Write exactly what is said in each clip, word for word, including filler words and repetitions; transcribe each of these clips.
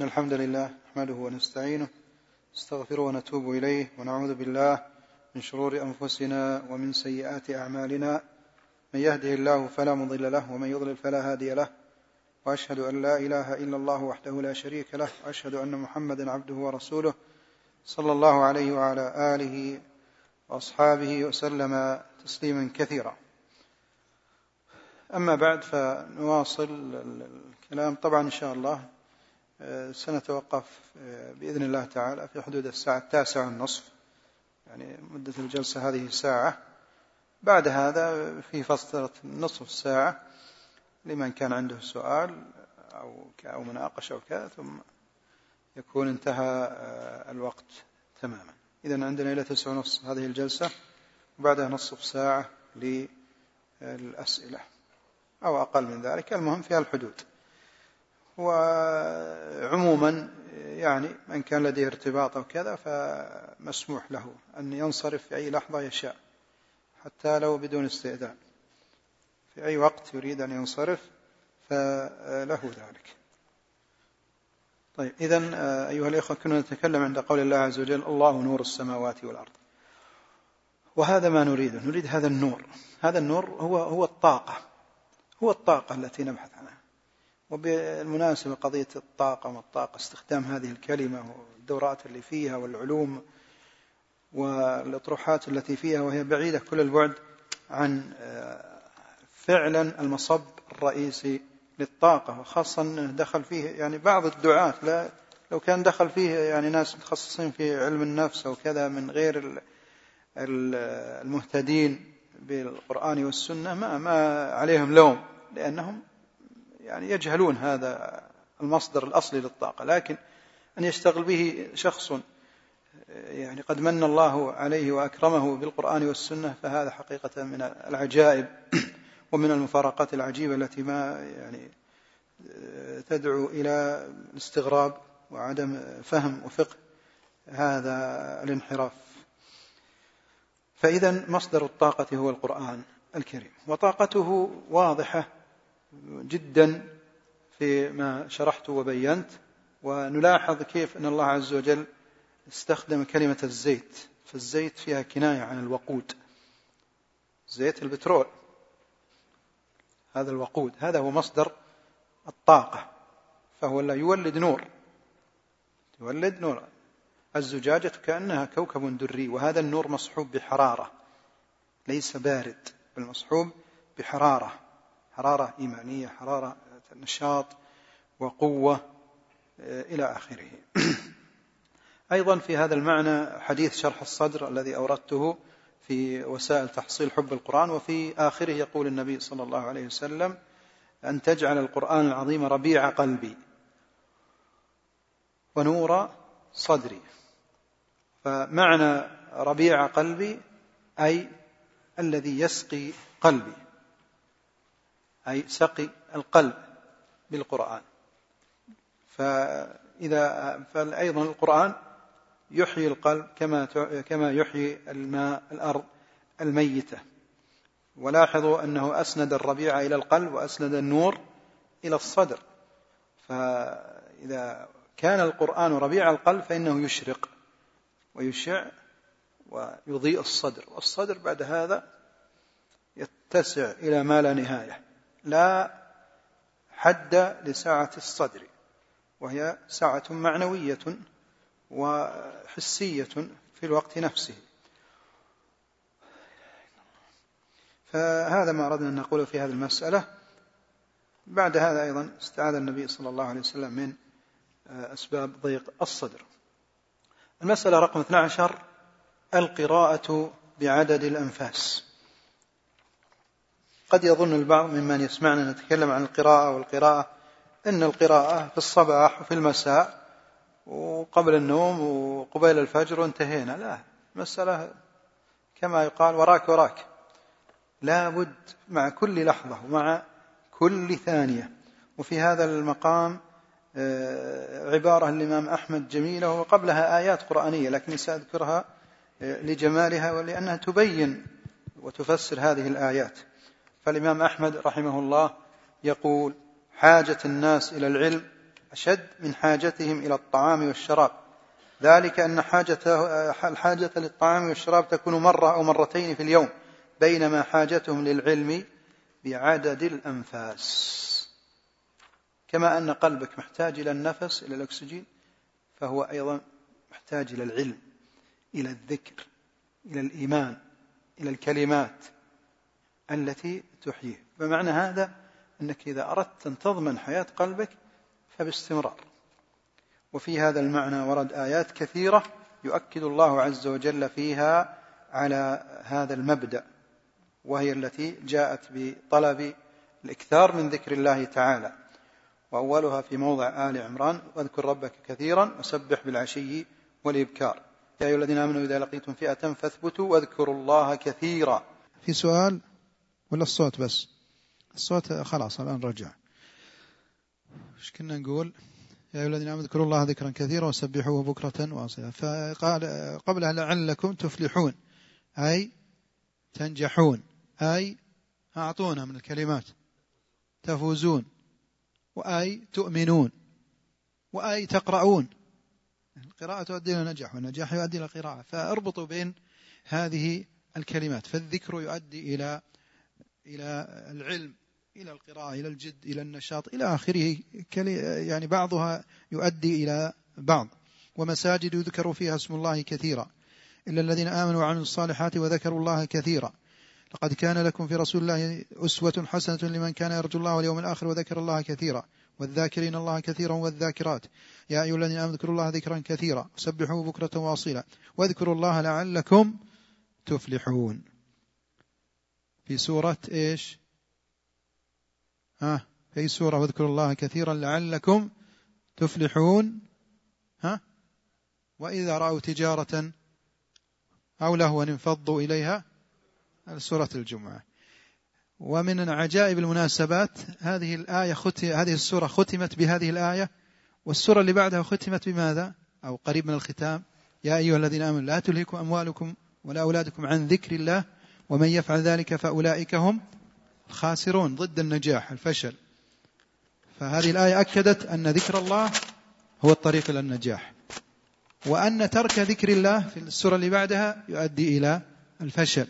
إن الحمد لله نحمده ونستعينه نستغفره ونتوب إليه ونعوذ بالله من شرور أنفسنا ومن سيئات أعمالنا، من يهده الله فلا مضل له ومن يضلل فلا هادي له، وأشهد أن لا إله إلا الله وحده لا شريك له، وأشهد أن محمدا عبده ورسوله صلى الله عليه وعلى آله وأصحابه وسلم تسليما كثيرا. أما بعد، فنواصل الكلام. طبعا إن شاء الله سنتوقف بإذن الله تعالى في حدود الساعة التاسعة والنصف، يعني مدة الجلسة هذه ساعة. بعد هذا في فصلة نصف ساعة لمن كان عنده سؤال أو مناقشة أو كذا، ثم يكون انتهى الوقت تماما. إذن عندنا إلى تسعة ونصف هذه الجلسة، وبعدها نصف ساعة للأسئلة أو أقل من ذلك، المهم في هالحدود. وعموما يعني من كان لديه ارتباط أو كذا فمسموح له أن ينصرف في أي لحظة يشاء، حتى لو بدون استئذان، في أي وقت يريد أن ينصرف فله ذلك. طيب، إذن أيها الإخوة، كنا نتكلم عند قول الله عز وجل: الله نور السماوات والأرض. وهذا ما نريده، نريد هذا النور. هذا النور هو هو الطاقة، هو الطاقة التي نبحث عنها. وبالمناسبة قضية الطاقة والطاقة، استخدام هذه الكلمة والدورات اللي فيها والعلوم والأطروحات التي فيها، وهي بعيدة كل البعد عن فعلا المصب الرئيسي للطاقة، وخاصة دخل فيه يعني بعض الدعاة. لا لو كان دخل فيه يعني ناس متخصصين في علم النفس أو كذا من غير المهتدين بالقرآن والسنة ما ما عليهم لوم، لأنهم يعني يجهلون هذا المصدر الأصلي للطاقة. لكن أن يشتغل به شخص يعني قد من الله عليه وأكرمه بالقرآن والسنة، فهذا حقيقة من العجائب ومن المفارقات العجيبة التي ما يعني تدعو إلى الاستغراب وعدم فهم وفقه هذا الانحراف. فإذا مصدر الطاقة هو القرآن الكريم، وطاقته واضحة جدا فيما شرحت وبينت. ونلاحظ كيف أن الله عز وجل استخدم كلمة الزيت، فالزيت فيها كناية عن الوقود، زيت البترول، هذا الوقود، هذا هو مصدر الطاقة، فهو لا يولد نور، يولد نور. الزجاجة كأنها كوكب دري، وهذا النور مصحوب بحرارة، ليس بارد، بل مصحوب بحرارة، حرارة إيمانية، حرارة نشاط وقوة إلى آخره. أيضا في هذا المعنى حديث شرح الصدر الذي أوردته في وسائل تحصيل حب القرآن، وفي آخره يقول النبي صلى الله عليه وسلم: أن تجعل القرآن العظيم ربيع قلبي ونور صدري. فمعنى ربيع قلبي أي الذي يسقي قلبي، أي سقي القلب بالقرآن. فإذا فأيضا القرآن يحيي القلب كما كما يحيي الماء الأرض الميتة. ولاحظوا أنه أسند الربيع إلى القلب وأسند النور إلى الصدر. فإذا كان القرآن ربيع القلب فإنه يشرق ويشع ويضيء الصدر، والصدر بعد هذا يتسع إلى ما لا نهاية، لا حد لسعة الصدر، وهي سعة معنوية وحسية في الوقت نفسه. فهذا ما أردنا أن نقوله في هذه المسألة. بعد هذا أيضا استعاذ النبي صلى الله عليه وسلم من أسباب ضيق الصدر. المسألة رقم اثني عشر: القراءة بعدد الأنفاس. قد يظن البعض ممن يسمعنا نتكلم عن القراءة والقراءة أن القراءة في الصباح وفي المساء وقبل النوم وقبيل الفجر وانتهينا. لا، مسألة كما يقال وراك وراك، لابد مع كل لحظة ومع كل ثانية. وفي هذا المقام عبارة الإمام أحمد جميلة، وقبلها آيات قرآنية، لكن سأذكرها لجمالها ولأنها تبين وتفسر هذه الآيات. فالإمام أحمد رحمه الله يقول: حاجة الناس إلى العلم أشد من حاجتهم إلى الطعام والشراب، ذلك أن الحاجة للطعام والشراب تكون مرة أو مرتين في اليوم، بينما حاجتهم للعلم بعدد الأنفاس. كما أن قلبك محتاج إلى النفس إلى الأكسجين، فهو أيضا محتاج إلى العلم، إلى الذكر، إلى الإيمان، إلى الكلمات التي تحييه. فمعنى هذا أنك إذا أردت أن تضمن حياة قلبك فباستمرار. وفي هذا المعنى ورد آيات كثيرة يؤكد الله عز وجل فيها على هذا المبدأ، وهي التي جاءت بطلب الإكثار من ذكر الله تعالى، وأولها في موضع آل عمران: واذكر ربك كثيرا وسبح بالعشي والإبكار. يا أيها الذين آمنوا إذا لقيتم فئة فاثبتوا واذكروا الله كثيرا. في سؤال ولا الصوت؟ بس الصوت خلاص الآن رجع. إيش كنا نقول؟ يا أيها الذين آمنوا اذكروا الله ذكرا كثيرا وسبحوه بكرة وأصيلا. فقال قبلها لعلكم تفلحون، أي تنجحون، أي أعطونا من الكلمات تفوزون، وأي تؤمنون، وأي تقرؤون. القراءة تؤدي إلى نجاح، والنجاح يؤدي إلى قراءة، فأربطوا بين هذه الكلمات. فالذكر يؤدي إلى إلى العلم، إلى القراءة، إلى الجد، إلى النشاط، إلى آخره، يعني بعضها يؤدي إلى بعض. ومساجد يذكر فيها اسم الله كثيرا إلا الذين آمنوا وعملوا الصالحات وذكروا الله كثيرا. لقد كان لكم في رسول الله أسوة حسنة لمن كان يرجو الله واليوم الآخر وذكر الله كثيرا، والذاكرين الله كثيرا والذاكرات. يا أيها الذين آمنوا اذكروا الله ذكرا كثيرا وسبحوه بكرة وأصيلا واذكروا الله لعلكم تفلحون. في سورة إيش؟ ها في سورة واذكروا الله كثيرا لعلكم تفلحون. ها وإذا رأوا تجارة أو لهوا انفضوا إليها، سورة الجمعة. ومن عجائب المناسبات هذه الآية ختم، هذه السورة ختمت بهذه الآية، والسورة اللي بعدها ختمت بماذا؟ أو قريب من الختام: يا أيها الذين آمنوا لا تلهكم أموالكم ولا أولادكم عن ذكر الله ومن يفعل ذلك فأولئك هم الخاسرون. ضد النجاح الفشل. فهذه الآية أكدت أن ذكر الله هو الطريق إلى النجاح، وأن ترك ذكر الله في السورة اللي بعدها يؤدي إلى الفشل.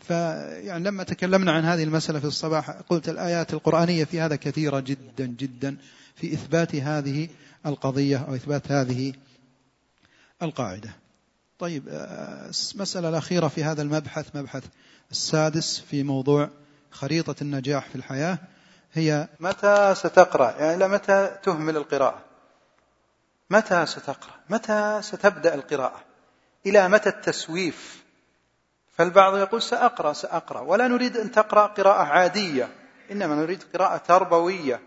فيعني لما تكلمنا عن هذه المسألة في الصباح قلت الآيات القرآنية في هذا كثيرة جدا جدا في إثبات هذه القضية أو إثبات هذه القاعدة. طيب، المسألة الأخيرة في هذا المبحث، مبحث السادس في موضوع خريطة النجاح في الحياة، هي متى ستقرأ؟ يعني إلى متى تهمل القراءة؟ متى ستقرأ؟ متى ستبدأ القراءة؟ إلى متى التسويف؟ فالبعض يقول سأقرأ سأقرأ، ولا نريد أن تقرأ قراءة عادية، إنما نريد قراءة تربوية،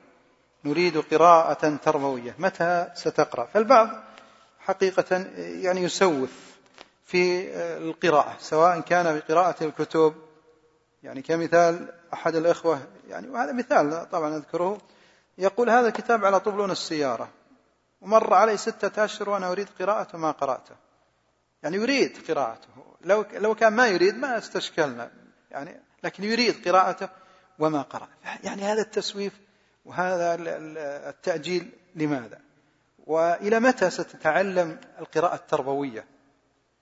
نريد قراءة تربوية. متى ستقرأ؟ فالبعض حقيقة يعني يسوف في القراءة، سواء كان بقراءة الكتب، يعني كمثال أحد الإخوة، يعني وهذا مثال طبعا أذكره، يقول هذا كتاب على طبلون السيارة، ومر علي ستة أشهر وأنا أريد قراءته ما قرأته. يعني يريد قراءته، لو لو كان ما يريد ما استشكلنا، يعني لكن يريد قراءته وما قرأ. يعني هذا التسويف وهذا التأجيل لماذا؟ وإلى متى ستتعلم القراءة التربوية،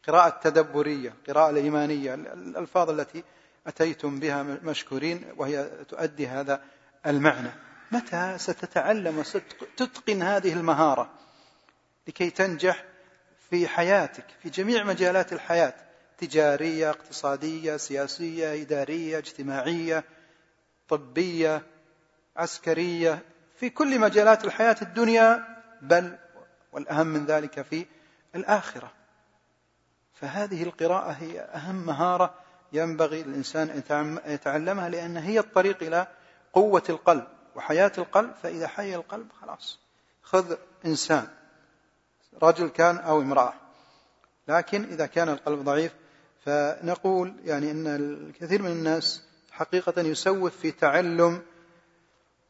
قراءة تدبرية، قراءة الإيمانية، الألفاظ التي أتيتم بها مشكورين وهي تؤدي هذا المعنى؟ متى ستتعلم وستتقن هذه المهارة لكي تنجح في حياتك في جميع مجالات الحياة، تجارية، اقتصادية، سياسية، إدارية، اجتماعية، طبية، عسكرية، في كل مجالات الحياة الدنيا، بل والأهم من ذلك في الآخرة؟ فهذه القراءة هي أهم مهارة ينبغي الإنسان أن يتعلمها، لأن هي الطريق إلى قوة القلب وحياة القلب. فإذا حي القلب خلاص، خذ إنسان رجل كان أو امرأة، لكن إذا كان القلب ضعيف فنقول يعني إن الكثير من الناس حقيقة يسوف في تعلم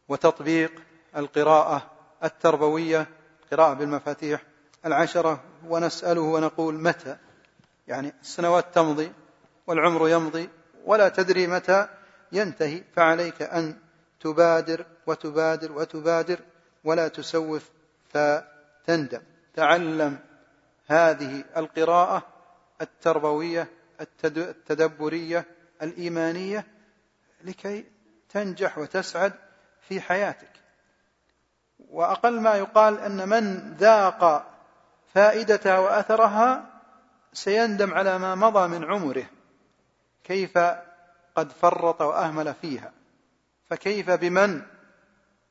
وتطبيق القراءة التربوية، القراءة بالمفاتيح العشرة، ونسأله ونقول متى؟ يعني السنوات تمضي والعمر يمضي ولا تدري متى ينتهي. فعليك أن تبادر وتبادر وتبادر، ولا تسوف حتى تندم. تعلم هذه القراءة التربوية التدبرية الإيمانية لكي تنجح وتسعد في حياتك. وأقل ما يقال أن من ذاق فائدتها وأثرها سيندم على ما مضى من عمره، كيف قد فرط وأهمل فيها، فكيف بمن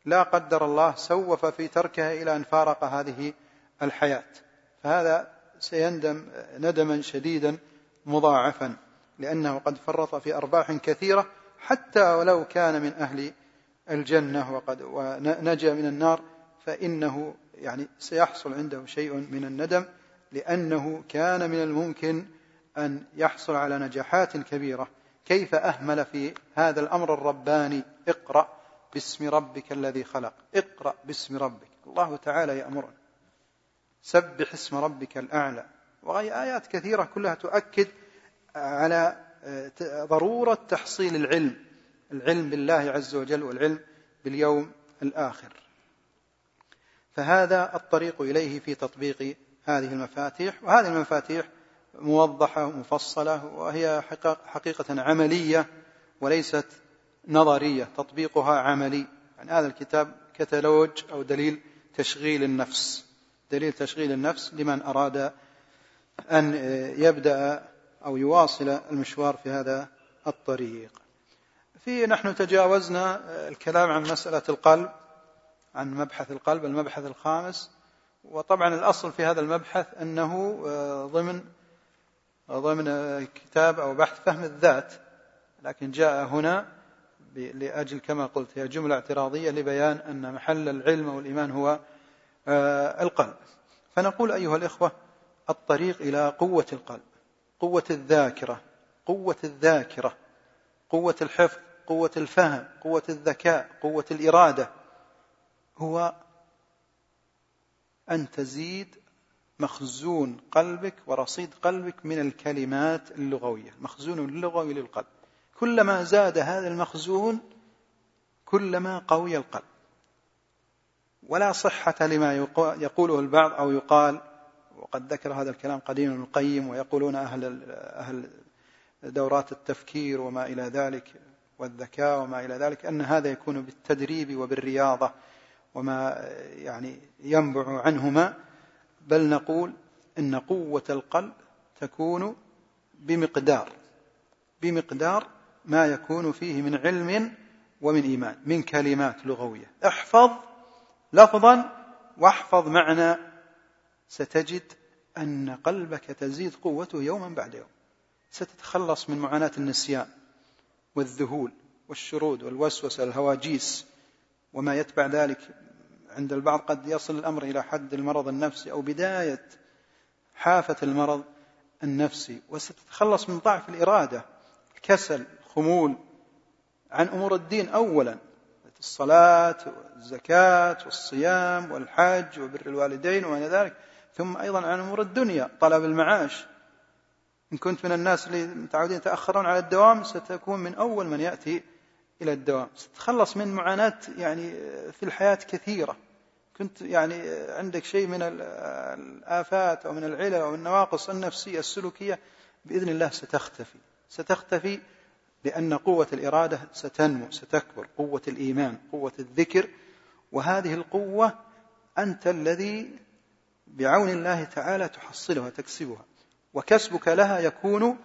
لا قدر الله سوف في تركها إلى أن فارق هذه الحياة، فهذا سيندم ندما شديدا مضاعفا، لأنه قد فرط في أرباح كثيرة حتى ولو كان من أهل الجنة وقد ونجا من النار، فإنه يعني سيحصل عنده شيء من الندم، لأنه كان من الممكن أن يحصل على نجاحات كبيرة. كيف أهمل في هذا الأمر الرباني؟ اقرأ باسم ربك الذي خلق، اقرأ باسم ربك، الله تعالى يأمرنا سبح اسم ربك الأعلى، وغير آيات كثيرة كلها تؤكد على ضرورة تحصيل العلم، العلم بالله عز وجل والعلم باليوم الآخر. فهذا الطريق إليه في تطبيق هذه المفاتيح، وهذه المفاتيح موضحة ومفصلة، وهي حقيقة عملية وليست نظرية، تطبيقها عملي. يعني هذا الكتاب كتالوج أو دليل تشغيل النفس، دليل تشغيل النفس لمن أراد أن يبدأ أو يواصل المشوار في هذا الطريق. في نحن تجاوزنا الكلام عن مسألة القلب، عن مبحث القلب، المبحث الخامس، وطبعا الأصل في هذا المبحث أنه ضمن ضمن كتاب أو بحث فهم الذات، لكن جاء هنا لأجل كما قلت هي جملة اعتراضية لبيان أن محل العلم والإيمان هو القلب. فنقول أيها الإخوة، الطريق إلى قوة القلب، قوة الذاكرة، قوة الذاكرة، قوة الحفظ، قوة الفهم، قوة الذكاء، قوة الإرادة، هو أن تزيد مخزون قلبك ورصيد قلبك من الكلمات اللغوية. المخزون اللغوي للقلب كلما زاد هذا المخزون كلما قوي القلب. ولا صحة لما يقوله البعض أو يقال، وقد ذكر هذا الكلام قديم ابن القيم ويقولون أهل, أهل دورات التفكير وما إلى ذلك والذكاء وما إلى ذلك، أن هذا يكون بالتدريب وبالرياضة وما يعني ينبع عنهما، بل نقول إن قوة القلب تكون بمقدار بمقدار ما يكون فيه من علم ومن إيمان، من كلمات لغوية. احفظ لفظا واحفظ معنى، ستجد أن قلبك تزيد قوته يوما بعد يوم، ستتخلص من معاناة النسيان والذهول والشرود والوسوسة الهواجيس وما يتبع ذلك. عند البعض قد يصل الأمر إلى حد المرض النفسي أو بداية حافة المرض النفسي، وستتخلص من ضعف الإرادة، الكسل، الخمول عن أمور الدين، أولا الصلاة والزكاة والصيام والحج وبر الوالدين وما إلى ذلك، ثم أيضا عن أمور الدنيا، طلب المعاش. إن كنت من الناس اللي متعودين يتأخرون على الدوام ستكون من أول من يأتي إلى الدوام، ستتخلص من معاناة يعني في الحياة كثيرة، كنت يعني عندك شيء من الآفات أو من العلل أو النواقص النفسية السلوكية، بإذن الله ستختفي ستختفي لأن قوة الإرادة ستنمو ستكبر، قوة الإيمان، قوة الذكر، وهذه القوة أنت الذي بعون الله تعالى تحصلها تكسبها، وكسبك لها يكون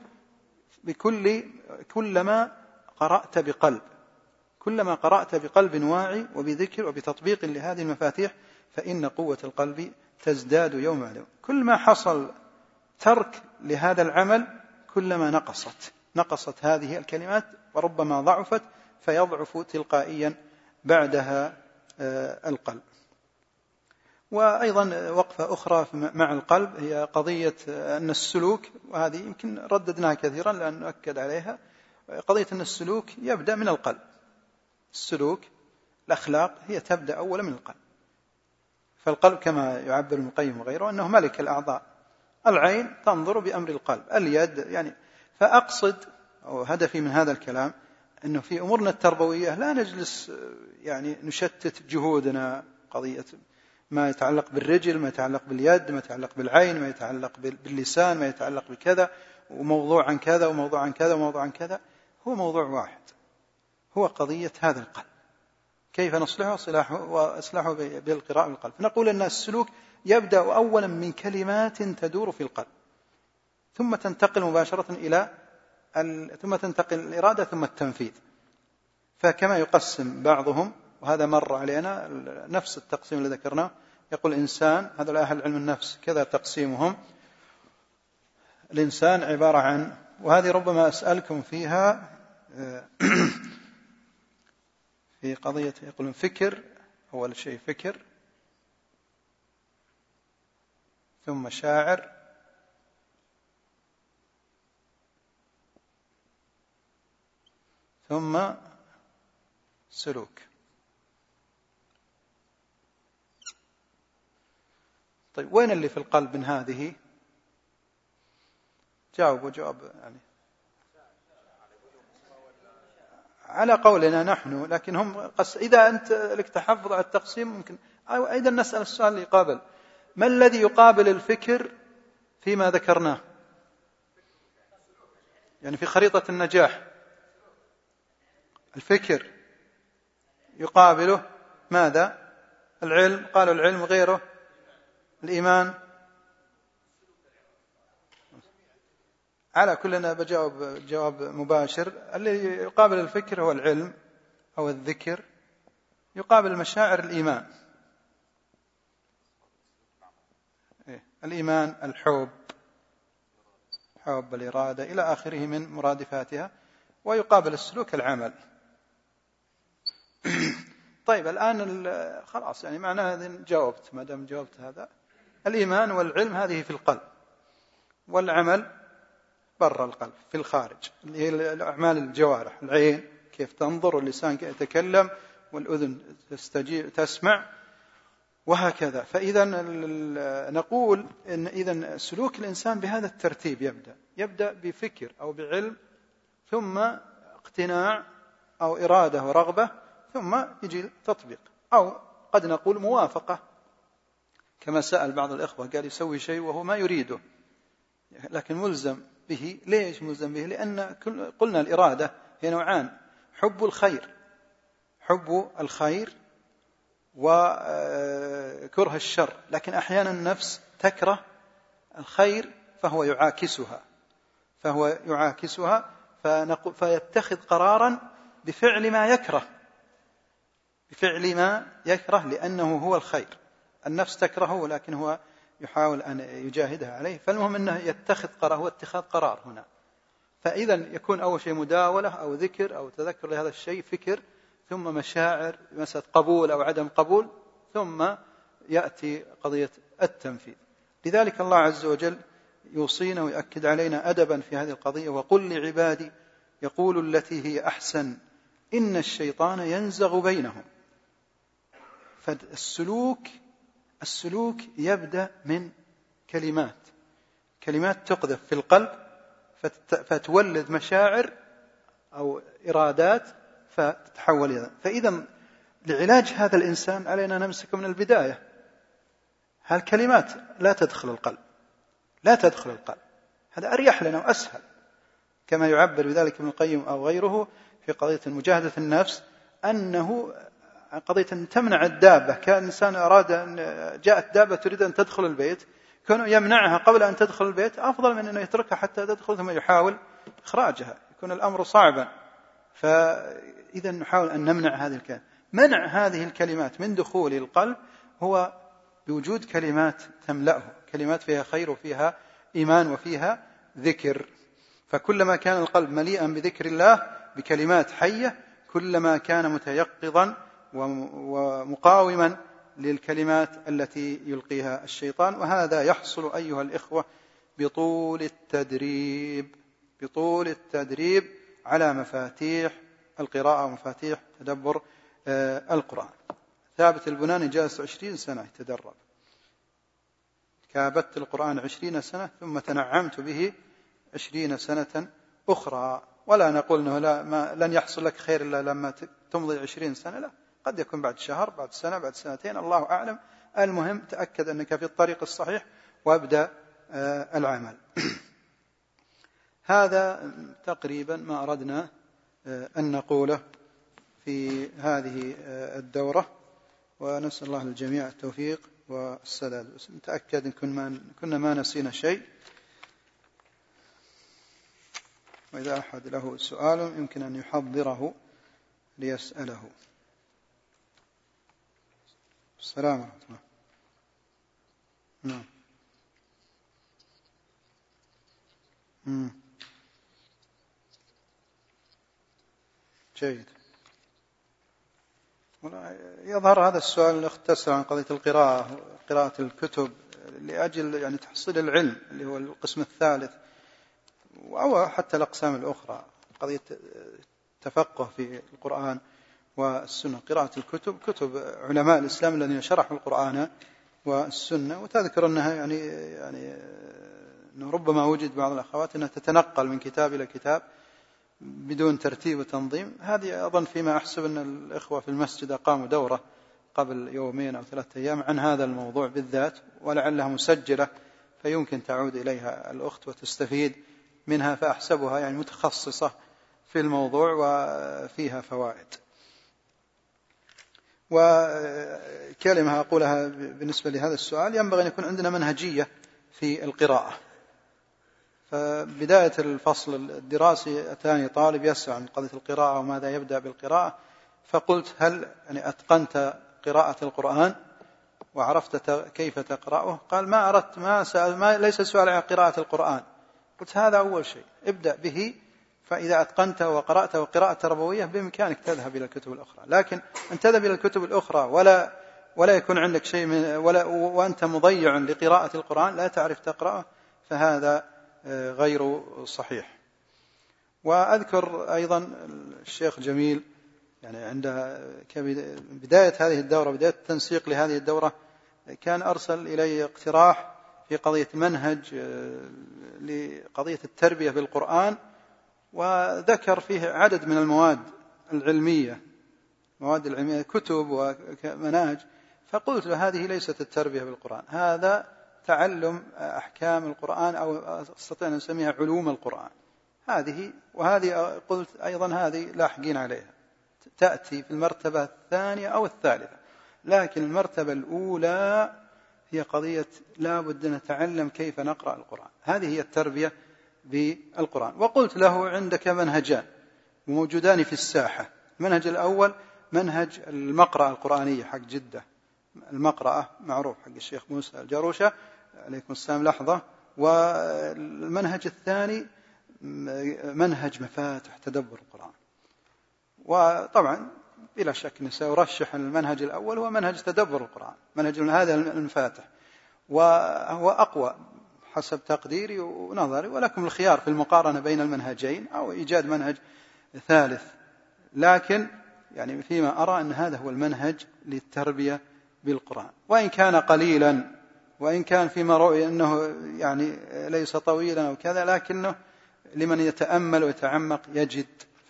بكل كلما قرأت بقلب كلما قرأت بقلب واعي وبذكر وبتطبيق لهذه المفاتيح، فإن قوة القلب تزداد يوم بعد يوم. كل ما حصل ترك لهذا العمل كلما نقصت نقصت هذه الكلمات، وربما ضعفت، فيضعف تلقائيا بعدها القلب. وأيضا وقفة أخرى مع القلب هي قضية أن السلوك، وهذه يمكن رددناها كثيرا لأن نؤكد عليها، قضية أن السلوك يبدأ من القلب، السلوك الأخلاق هي تبدأ أولا من القلب. فالقلب كما يعبر ابن القيم وغيره أنه ملك الأعضاء، العين تنظر بأمر القلب، اليد يعني. فأقصد أو هدفي من هذا الكلام أنه في أمورنا التربوية لا نجلس يعني نشتت جهودنا، قضية ما يتعلق بالرجل، ما يتعلق باليد، ما يتعلق بالعين، ما يتعلق باللسان، ما يتعلق بكذا، وموضوع عن كذا وموضوع عن كذا وموضوع عن كذا، هو موضوع واحد، هو قضية هذا القلب، كيف نصلحه وإصلاحه بالقراءة بالقلب. فنقول أن السلوك يبدأ أولا من كلمات تدور في القلب، ثم تنتقل مباشرة إلى ثم تنتقل الإرادة ثم التنفيذ. فكما يقسم بعضهم، وهذا مر علينا نفس التقسيم اللي ذكرناه، يقول الإنسان، هذا أهل علم النفس كذا تقسيمهم، الإنسان عبارة عن، وهذه ربما أسألكم فيها في قضية، يقولون فكر، أول شيء فكر، ثم شاعر، ثم سلوك. طيب وين اللي في القلب من هذه؟ جاوب وجواب يعني على قولنا نحن، لكن هم قص... إذا أنت لك تحفظ على التقسيم ممكن أيضا نسأل السؤال اللي يقابل، ما الذي يقابل الفكر فيما ذكرناه؟ يعني في خريطة النجاح الفكر يقابله ماذا؟ العلم، قالوا العلم، غيره الإيمان. على كلنا بجاوب جواب مباشر، الذي يقابل الفكر هو العلم أو الذكر، يقابل المشاعر الإيمان، الإيمان الحب، حب الإرادة إلى آخره من مرادفاتها، ويقابل السلوك العمل. طيب الآن خلاص يعني معناه هذا جاوبت، ما دام جاوبت هذا، الإيمان والعلم هذه في القلب، والعمل برا القلب في الخارج، اللي هي الأعمال الجوارح، العين كيف تنظر، واللسان كيف يتكلم، والأذن تستجيب تسمع، وهكذا. فإذا نقول إن إذا سلوك الإنسان بهذا الترتيب يبدأ يبدأ بفكر أو بعلم، ثم اقتناع أو إرادة ورغبة، ثم يجي تطبيق، أو قد نقول موافقة، كما سأل بعض الإخوة قال يسوي شيء وهو ما يريده لكن ملزم به. ليش ملزم به؟ لأن قلنا الإرادة هي نوعان، حب الخير حب الخير وكره الشر، لكن أحيانا النفس تكره الخير فهو يعاكسها فهو يعاكسها فيتخذ قرارا بفعل ما يكره بفعل ما يكره لأنه هو الخير، النفس تكرهه لكن هو يحاول أن يجاهدها عليه. فالمهم أنه يتخذ قرار، هو اتخاذ قرار هنا. فإذا يكون أول شيء مداولة أو ذكر أو تذكر لهذا الشيء، فكر، ثم مشاعر مسألة قبول أو عدم قبول، ثم يأتي قضية التنفيذ. لذلك الله عز وجل يوصينا ويؤكد علينا أدبا في هذه القضية، وقل لعبادي يقولوا التي هي أحسن إن الشيطان ينزغ بينهم. فالسلوك السلوك يبدأ من كلمات كلمات تقذف في القلب فتولد مشاعر أو إرادات فتتحول إلى. فإذا لعلاج هذا الإنسان علينا نمسكه من البداية، هالكلمات لا تدخل القلب لا تدخل القلب هذا أريح لنا وأسهل، كما يعبر بذلك ابن القيم أو غيره في قضية المجاهدة في النفس، أنه قضية أن تمنع الدابة. كان إنسان أراد أن جاءت دابة تريد أن تدخل البيت، كان يمنعها قبل أن تدخل البيت أفضل من أنه يتركها حتى تدخل ثم يحاول إخراجها، يكون الأمر صعبا. فإذا نحاول أن نمنع هذه الكلمات. منع هذه الكلمات من دخول القلب هو بوجود كلمات تملأه، كلمات فيها خير وفيها إيمان وفيها ذكر. فكلما كان القلب مليئا بذكر الله بكلمات حية، كلما كان متيقظا ومقاوما للكلمات التي يلقيها الشيطان. وهذا يحصل أيها الإخوة بطول التدريب بطول التدريب على مفاتيح القراءة ومفاتيح تدبر القرآن. ثابت البناني جالس عشرين سنة يتدرب، كابت القرآن عشرين سنة ثم تنعمت به عشرين سنة أخرى. ولا نقول أنه لا ما لن يحصل لك خير إلا لما تمضي عشرين سنة، لا، قد يكون بعد شهر، بعد سنة، بعد سنتين، الله أعلم. المهم تأكد أنك في الطريق الصحيح وابدأ العمل. هذا تقريبا ما أردنا أن نقوله في هذه الدورة، ونسأل الله للجميع التوفيق والسداد. نتأكد إن كنا ما نسينا شيء، وإذا أحد له سؤال يمكن أن يحضره ليسأله. السلام ورحمة الله. نعم. مم. جيد. يظهر هذا السؤال اختصر عن قضية القراءة، قراءة الكتب لأجل يعني تحصيل العلم اللي هو القسم الثالث، أو حتى الأقسام الأخرى، قضية التفقه في القرآن والسنة، قراءة الكتب، كتب علماء الإسلام الذين شرحوا القرآن والسنة. وتذكر أنها يعني يعني ربما وجد بعض الأخوات أنها تتنقل من كتاب إلى كتاب بدون ترتيب وتنظيم. هذه أظن فيما أحسب أن الإخوة في المسجد قاموا دورة قبل يومين أو ثلاثة أيام عن هذا الموضوع بالذات، ولعلها مسجلة فيمكن تعود إليها الأخت وتستفيد منها، فأحسبها يعني متخصصة في الموضوع وفيها فوائد. وكلمة أقولها بالنسبة لهذا السؤال، ينبغي أن يكون عندنا منهجية في القراءة. فبداية الفصل الدراسي أتاني طالب يسأل عن قضية القراءة وماذا يبدأ بالقراءة، فقلت هل يعني أتقنت قراءة القرآن وعرفت كيف تقرأه؟ قال ما أردت، ما سأل، ما ليس السؤال عن قراءة القرآن. قلت هذا أول شيء، ابدأ به، فإذا أتقنته وقرأته قراءة تربوية بإمكانك تذهب إلى الكتب الأخرى. لكن أن تذهب إلى الكتب الأخرى ولا ولا يكون عندك شيء من ولا وأنت مضيع لقراءة القرآن، لا تعرف تقرأه، فهذا غير صحيح. وأذكر أيضا الشيخ جميل يعني عند بداية هذه الدورة، بداية التنسيق لهذه الدورة، كان أرسل إلي اقتراح في قضية منهج لقضية التربية بالقرآن، وذكر فيه عدد من المواد العلمية، مواد العلمية كتب ومناهج. فقلت له هذه ليست التربية بالقرآن، هذا تعلم أحكام القرآن، أو أستطيع أن نسميها علوم القرآن هذه. وهذه قلت أيضا هذه لاحقين عليها، تأتي في المرتبة الثانية أو الثالثة، لكن المرتبة الأولى هي قضية لا بد أن نتعلم كيف نقرأ القرآن، هذه هي التربية بالقرآن. وقلت له عندك منهجان موجودان في الساحة، المنهج الأول منهج المقرأة القرآنية حق جدة، المقرأة معروف حق الشيخ موسى الجروشة عليكم السلام لحظة. والمنهج الثاني منهج مفاتح تدبر القرآن، وطبعا بلا شك نسأرشح المنهج الأول هو منهج تدبر القرآن، منهج من هذا المفاتح، وهو أقوى حسب تقديري ونظري، ولكم الخيار في المقارنة بين المنهجين أو إيجاد منهج ثالث، لكن يعني فيما أرى أن هذا هو المنهج للتربية بالقرآن، وإن كان قليلا، وإن كان فيما رؤي أنه يعني ليس طويلا أو كذا، لكنه لمن يتأمل ويتعمق يجد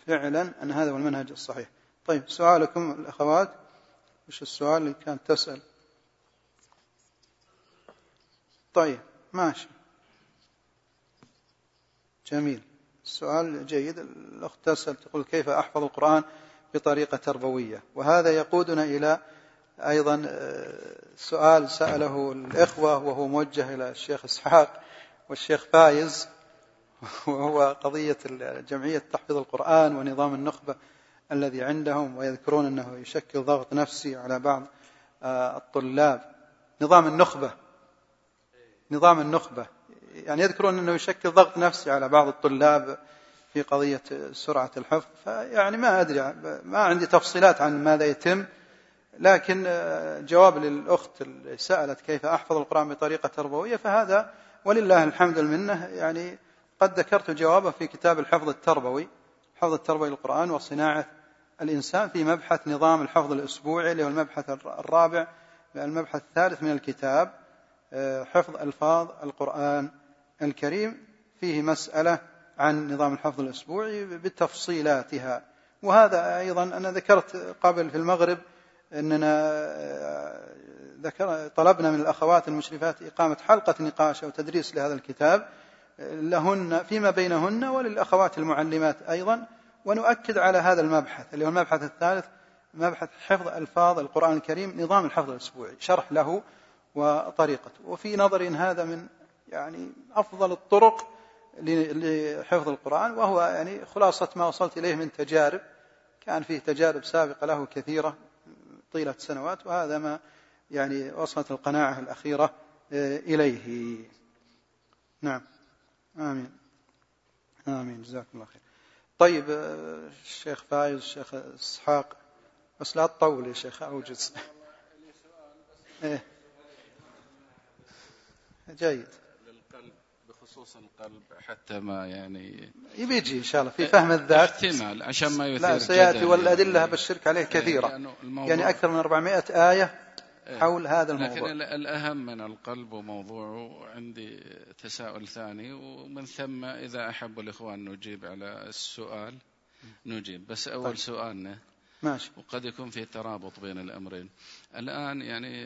فعلا أن هذا هو المنهج الصحيح. طيب سؤالكم الأخوات، وش السؤال اللي كانت تسأل؟ طيب ماشي جميل، السؤال جيد. الأخت تسأل تقول كيف أحفظ القرآن بطريقة تربوية، وهذا يقودنا إلى أيضا سؤال سأله الإخوة وهو موجه إلى الشيخ إسحاق والشيخ فايز، وهو قضية جمعية تحفيظ القرآن ونظام النخبة الذي عندهم، ويذكرون أنه يشكل ضغط نفسي على بعض الطلاب. نظام النخبة، نظام النخبة يعني يذكرون أنه يشكل ضغط نفسي على بعض الطلاب في قضية سرعة الحفظ. فيعني ما أدري، ما عندي تفصيلات عن ماذا يتم، لكن جواب للأخت اللي سألت كيف أحفظ القرآن بطريقة تربوية، فهذا ولله الحمد والمنة يعني قد ذكرت جوابه في كتاب الحفظ التربوي، حفظ التربوي للقرآن وصناعة الإنسان، في مبحث نظام الحفظ الأسبوعي اللي هو المبحث الرابع المبحث الثالث من الكتاب، حفظ ألفاظ القرآن الكريم، فيه مسألة عن نظام الحفظ الأسبوعي بتفصيلاتها. وهذا أيضا أنا ذكرت قبل في المغرب أننا ذكر طلبنا من الأخوات المشرفات إقامة حلقة نقاش أو تدريس لهذا الكتاب لهن فيما بينهن وللأخوات المعلمات أيضا، ونؤكد على هذا المبحث اللي هو المبحث الثالث، مبحث حفظ ألفاظ القرآن الكريم، نظام الحفظ الأسبوعي، شرح له وطريقته. وفي نظر هذا من يعني أفضل الطرق لحفظ القرآن، وهو يعني خلاصة ما وصلت إليه من تجارب، كان فيه تجارب سابقة له كثيرة طيلة سنوات، وهذا ما يعني وصلت القناعة الأخيرة إليه. نعم، آمين آمين، جزاكم الله خير. طيب الشيخ فايز، الشيخ إسحاق، بس لا تطول يا شيخ، أوجز. إيه جيد. للقلب بخصوص القلب حتى ما يعني يبيجي إن شاء الله في فهم الذات احتمال عشان ما يثير. لا سيأتي، والأدلة بالشرك عليه كثيرة، يعني أكثر من أربعمائة آية حول هذا الموضوع. لكن الأهم من القلب وموضوعه عندي تساؤل ثاني، ومن ثم إذا أحب الإخوان نجيب على السؤال نجيب. بس أول طيب. سؤالنا ماشي. وقد يكون في ترابط بين الأمرين. الآن يعني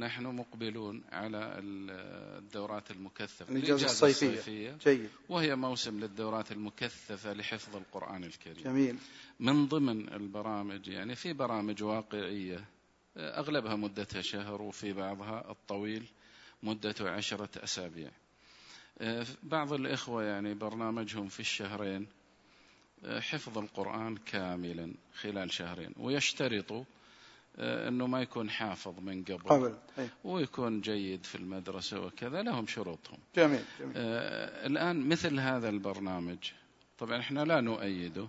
نحن مقبلون على الدورات المكثفة، الإجازة الصيفية, الصيفية جيد. وهي موسم للدورات المكثفة لحفظ القرآن الكريم. جميل. من ضمن البرامج يعني في برامج واقعية أغلبها مدتها شهر، وفي بعضها الطويل مدته عشرة أسابيع. بعض الإخوة يعني برنامجهم في الشهرين حفظ القرآن كاملا خلال شهرين، ويشترط أنه ما يكون حافظ من قبل, قبل. ويكون جيد في المدرسة وكذا، لهم شروطهم. جميل. جميل. الآن مثل هذا البرنامج طبعا إحنا لا نؤيده،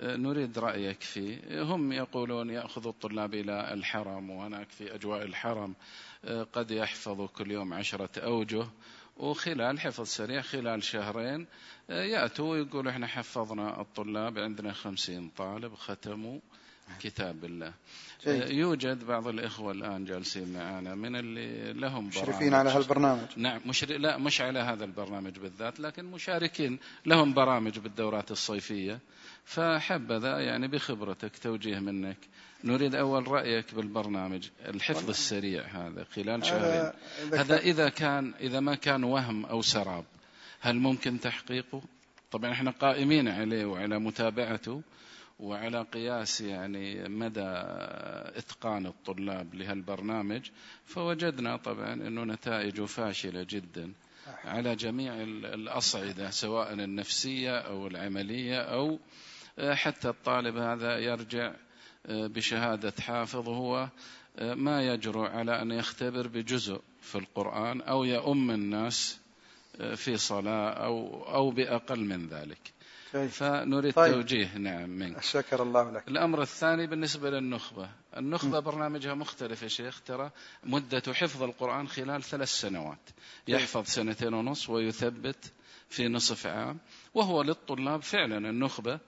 نريد رأيك فيه. هم يقولون يأخذ الطلاب إلى الحرم، وهناك في أجواء الحرم قد يحفظوا كل يوم عشرة أوجه، وخلال حفظ سريع خلال شهرين يأتوا ويقولوا إحنا حفظنا الطلاب، عندنا خمسين طالب ختموا كتاب الله. يوجد بعض الإخوة الآن جالسين معنا من اللي لهم مشرفين على هالبرنامج. نعم مشر... لا مش على هذا البرنامج بالذات، لكن مشاركين لهم برامج بالدورات الصيفية. فحبذا يعني بخبرتك توجيه منك، نريد أول رأيك بالبرنامج الحفظ السريع هذا خلال شهرين، هذا إذا كان إذا ما كان وهم أو سراب هل ممكن تحقيقه؟ طبعا احنا قائمين عليه وعلى متابعته وعلى قياس يعني مدى إتقان الطلاب لهالبرنامج، فوجدنا طبعا أنه نتائجه فاشلة جدا على جميع الأصعدة، سواء النفسية أو العملية، أو حتى الطالب هذا يرجع بشهادة حافظ وهو ما يجرؤ على أن يختبر بجزء في القرآن أو يؤم الناس في صلاة أو أو بأقل من ذلك. فنريد طيب. توجيه نعم منك. شكر الله لك. الأمر الثاني بالنسبة للنخبة، النخبة م. برنامجها مختلف يا شيخ، ترى مدة حفظ القرآن خلال ثلاث سنوات، يحفظ سنتين ونص ويثبت في نصف عام، وهو للطلاب فعلا النخبة،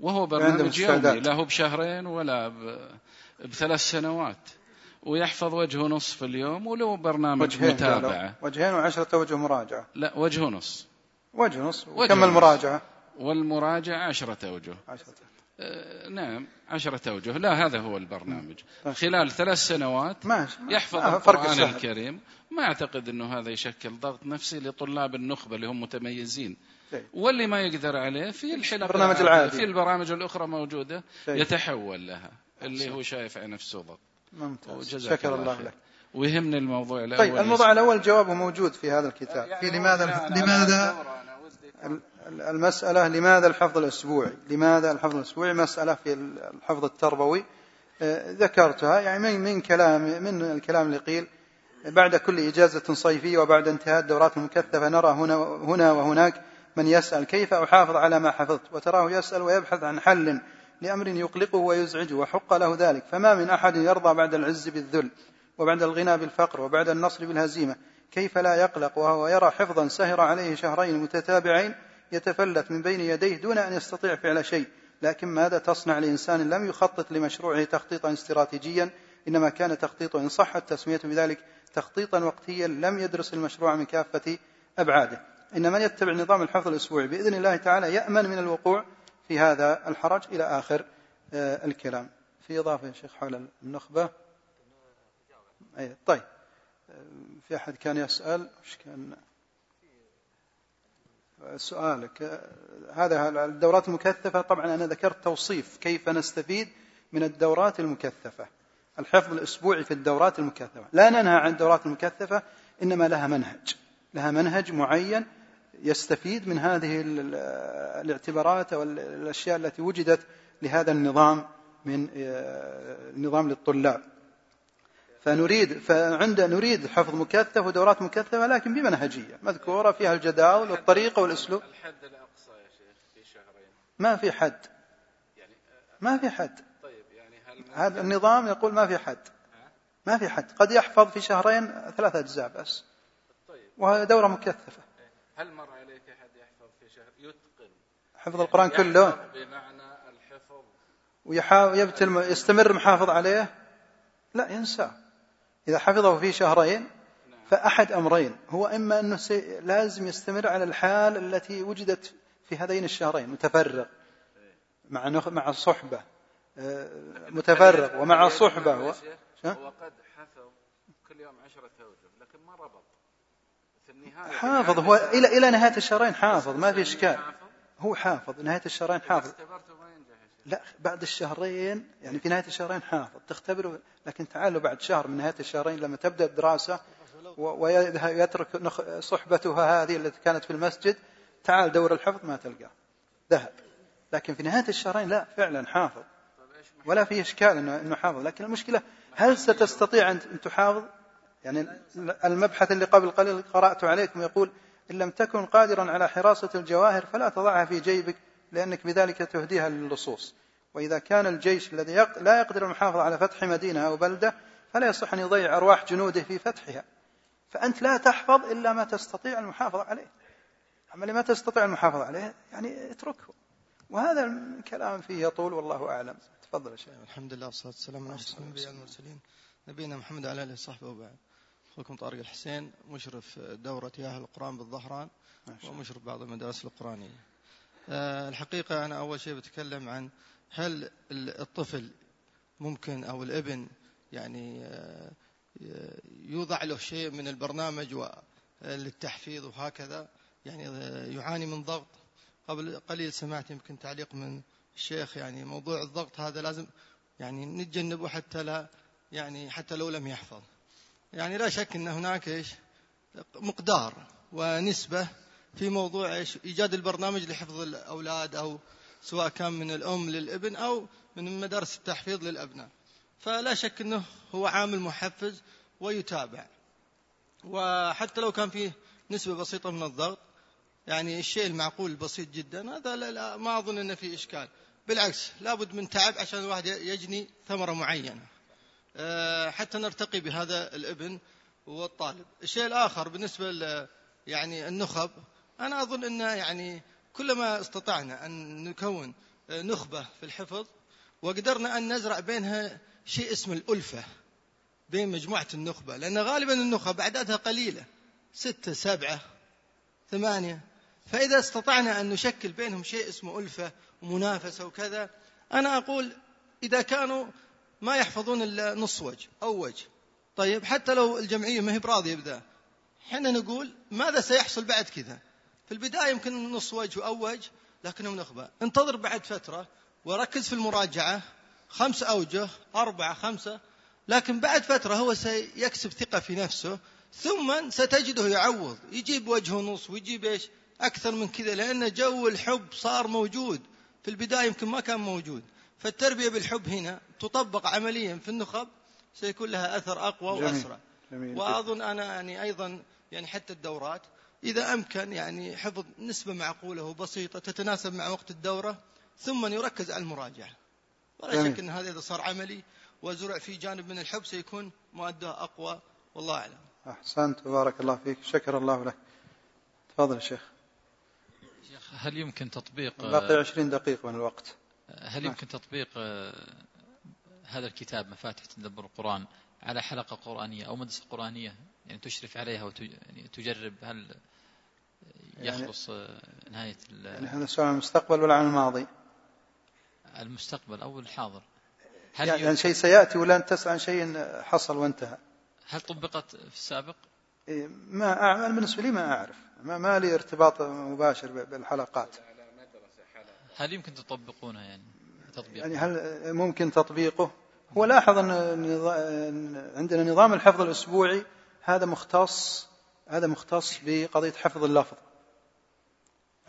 وهو برنامج يومي له بشهرين ولا بثلاث سنوات، ويحفظ وجه ونص في اليوم، ولو برنامج وجهين متابعة وجهين وعشرة وجه مراجعة. لا وجه ونص وجه ونص وكمل مراجعة، والمراجعة عشرة أوجه. عشرة. آه نعم عشرة أوجه. لا هذا هو البرنامج خلال ثلاث سنوات ماشي. يحفظ آه القرآن الكريم. ما أعتقد أنه هذا يشكل ضغط نفسي لطلاب النخبة اللي هم متميزين شي. واللي ما يقدر عليه في الحلقة في البرامج الأخرى موجودة شي. يتحول لها اللي شي. هو شايف على نفسه ضغط. ممتاز. شكر الله, الله لك. ويهمني الموضوع الأول. طيب الموضوع الأول جوابه موجود في هذا الكتاب يعني في لماذا أنا لماذا أنا المسألة لماذا الحفظ الأسبوعي؟ لماذا الحفظ الأسبوعي؟ مسألة في الحفظ التربوي ذكرتها، يعني من كلام من الكلام اللي قيل بعد كل إجازة صيفية وبعد انتهاء الدورات المكثفة نرى هنا هنا وهناك من يسأل كيف أحافظ على ما حفظت، وتراه يسأل ويبحث عن حل لأمر يقلقه ويزعجه وحق له ذلك، فما من أحد يرضى بعد العز بالذل وبعد الغنى بالفقر وبعد النصر بالهزيمة، كيف لا يقلق وهو يرى حفظا سهر عليه شهرين متتابعين يتفلت من بين يديه دون أن يستطيع فعل شيء. لكن ماذا تصنع لإنسان لم يخطط لمشروعه تخطيطا استراتيجيا، إنما كان تخطيطه إن صح التسمية بذلك تخطيطا وقتيا، لم يدرس المشروع من كافة أبعاده. إن من يتبع نظام الحفظ الأسبوعي بإذن الله تعالى يأمن من الوقوع في هذا الحرج إلى آخر الكلام. في إضافة يا شيخ حول النخبة أيه. طيب في أحد كان يسأل وش كان سؤالك؟ هذا الدورات المكثفة. طبعا أنا ذكرت توصيف كيف نستفيد من الدورات المكثفة. الحفظ الأسبوعي في الدورات المكثفة، لا ننهى عن الدورات المكثفة، إنما لها منهج، لها منهج معين يستفيد من هذه الاعتبارات والأشياء التي وجدت لهذا النظام من نظام للطلاب. فنريد فعند نريد حفظ مكثف ودورات مكثفة، لكن بمنهجية مذكورة فيها الجداول والطريقة والأسلوب. الحد الأقصى يا شيخ في شهرين؟ ما في حد، ما في حد. طيب يعني هذا النظام يقول ما في حد، ما في حد، قد يحفظ في شهرين ثلاثة أجزاء بس، ودورة مكثفة. هل مر عليك أحد يحفظ في شهر يتقن حفظ القرآن كله بمعنى الحفظ ويحاول يبتل يستمر محافظ عليه؟ لا، ينسى. إذا حفظه في شهرين فأحد أمرين، هو إما أنه لازم يستمر على الحال التي وجدت في هذين الشهرين، متفرغ مع مع صحبة، متفرغ ومع صحبة. هو قد حفظ كل يوم عشرة أوجه لكن ما ربط في النهاية، حافظ هو إلى إلى نهاية الشهرين، حافظ ما في إشكال، هو حافظ نهاية الشهرين حافظ. لا، بعد الشهرين يعني في نهاية الشهرين حافظ تختبره، لكن تعالوا بعد شهر من نهاية الشهرين لما تبدأ الدراسة ويترك صحبتها هذه التي كانت في المسجد، تعال دور الحفظ ما تلقاه، ذهب. لكن في نهاية الشهرين لا، فعلا حافظ ولا في إشكال إنه حافظ. لكن المشكلة هل ستستطيع أن تحافظ؟ يعني المبحث اللي قبل قليل قرأته عليكم يقول إن لم تكن قادرا على حراسة الجواهر فلا تضعها في جيبك لأنك بذلك تهديها للصوص. وإذا كان الجيش الذي لا يقدر المحافظة على فتح مدينة أو بلدة فلا يصح أن يضيع أرواح جنوده في فتحها. فأنت لا تحفظ إلا ما تستطيع المحافظة عليه، أما لما تستطيع المحافظة عليه يعني اتركه. وهذا الكلام فيه يطول والله أعلم. تفضل يا شيخ. الحمد لله والصلاة والسلام على النبي المرسلين نبينا محمد على آله وصحبه وبعد. أخوكم طارق الحسين مشرف دورة يا أهل القرآن بالظهران ومشرف بعض المدارس القرآنية. الحقيقة أنا أول شيء بتكلم عن هل الطفل ممكن أو الابن يعني يوضع له شيء من البرنامج للتحفيظ وهكذا، يعني يعاني من ضغط. قبل قليل سمعت يمكن تعليق من الشيخ يعني موضوع الضغط هذا لازم يعني نتجنبه حتى لا يعني حتى لو لم يحفظ. يعني لا شك أن هناك إيش مقدار ونسبة في موضوع إيش إيجاد البرنامج لحفظ الأولاد، أو سواء كان من الأم للابن أو من مدارس التحفيظ للأبناء. فلا شك أنه هو عامل محفز ويتابع، وحتى لو كان فيه نسبة بسيطة من الضغط يعني الشيء المعقول البسيط جدا، هذا لا, لا ما أظن أنه فيه إشكال. بالعكس لابد من تعب عشان الواحد يجني ثمرة معينة حتى نرتقي بهذا الابن والطالب. الشيء الآخر بالنسبة يعني النخب، أنا أظن أن يعني كلما استطعنا أن نكون نخبة في الحفظ وقدرنا أن نزرع بينها شيء اسمه الألفة بين مجموعة النخبة، لأن غالبا النخب أعدادها قليلة ستة سبعة ثمانية، فإذا استطعنا أن نشكل بينهم شيء اسمه ألفة ومنافسة وكذا. أنا أقول إذا كانوا ما يحفظون إلا نص وجه أو وجه، طيب حتى لو الجمعية ما هي براضية بذا، حنا نقول ماذا سيحصل بعد كذا؟ في البداية يمكن نص وجه أو وجه لكنهم نخبة. انتظر بعد فترة وركز في المراجعة خمس أوجه أربعة خمسة، لكن بعد فترة هو سيكسب ثقة في نفسه، ثم ستجده يعوض يجيب وجه ونص ويجيب إيش أكثر من كذا، لأن جو الحب صار موجود. في البداية يمكن ما كان موجود. فالتربية بالحب هنا تطبق عمليا في النخب سيكون لها أثر أقوى وأسرع. وأظن أنا يعني أيضا يعني حتى الدورات إذا أمكن يعني حفظ نسبة معقولة وبسيطة تتناسب مع وقت الدورة، ثم يركز على المراجعة. ولا جميل. شك أن هذا إذا صار عملي وزرع في جانب من الحب سيكون مؤداه أقوى والله أعلم. أحسنت وبارك الله فيك، شكر الله لك. تفضل يا شيخ. هل يمكن تطبيق باقي عشرين دقيقة من الوقت، هل يمكن تطبيق هذا الكتاب مفاتيح تدبر القرآن على حلقة قرآنية أو مدرسة قرآنية يعني تشرف عليها وتجرب؟ هل يخلص نهاية يعني هذا سؤال المستقبل ولا عن الماضي؟ المستقبل أو الحاضر. هل يعني شيء سيأتي ولا تسأل عن شيء حصل وانتهى؟ هل طبقت في السابق؟ ما أعمل بالنسبة لي ما أعرف، ما, ما لي ارتباط مباشر بالحلقات. هل يمكن تطبقونها يعني تطبيقه؟ يعني هل ممكن تطبيقه؟ هو لاحظ أن عندنا نظام الحفظ الأسبوعي هذا مختص هذا مختص بقضية حفظ اللفظ.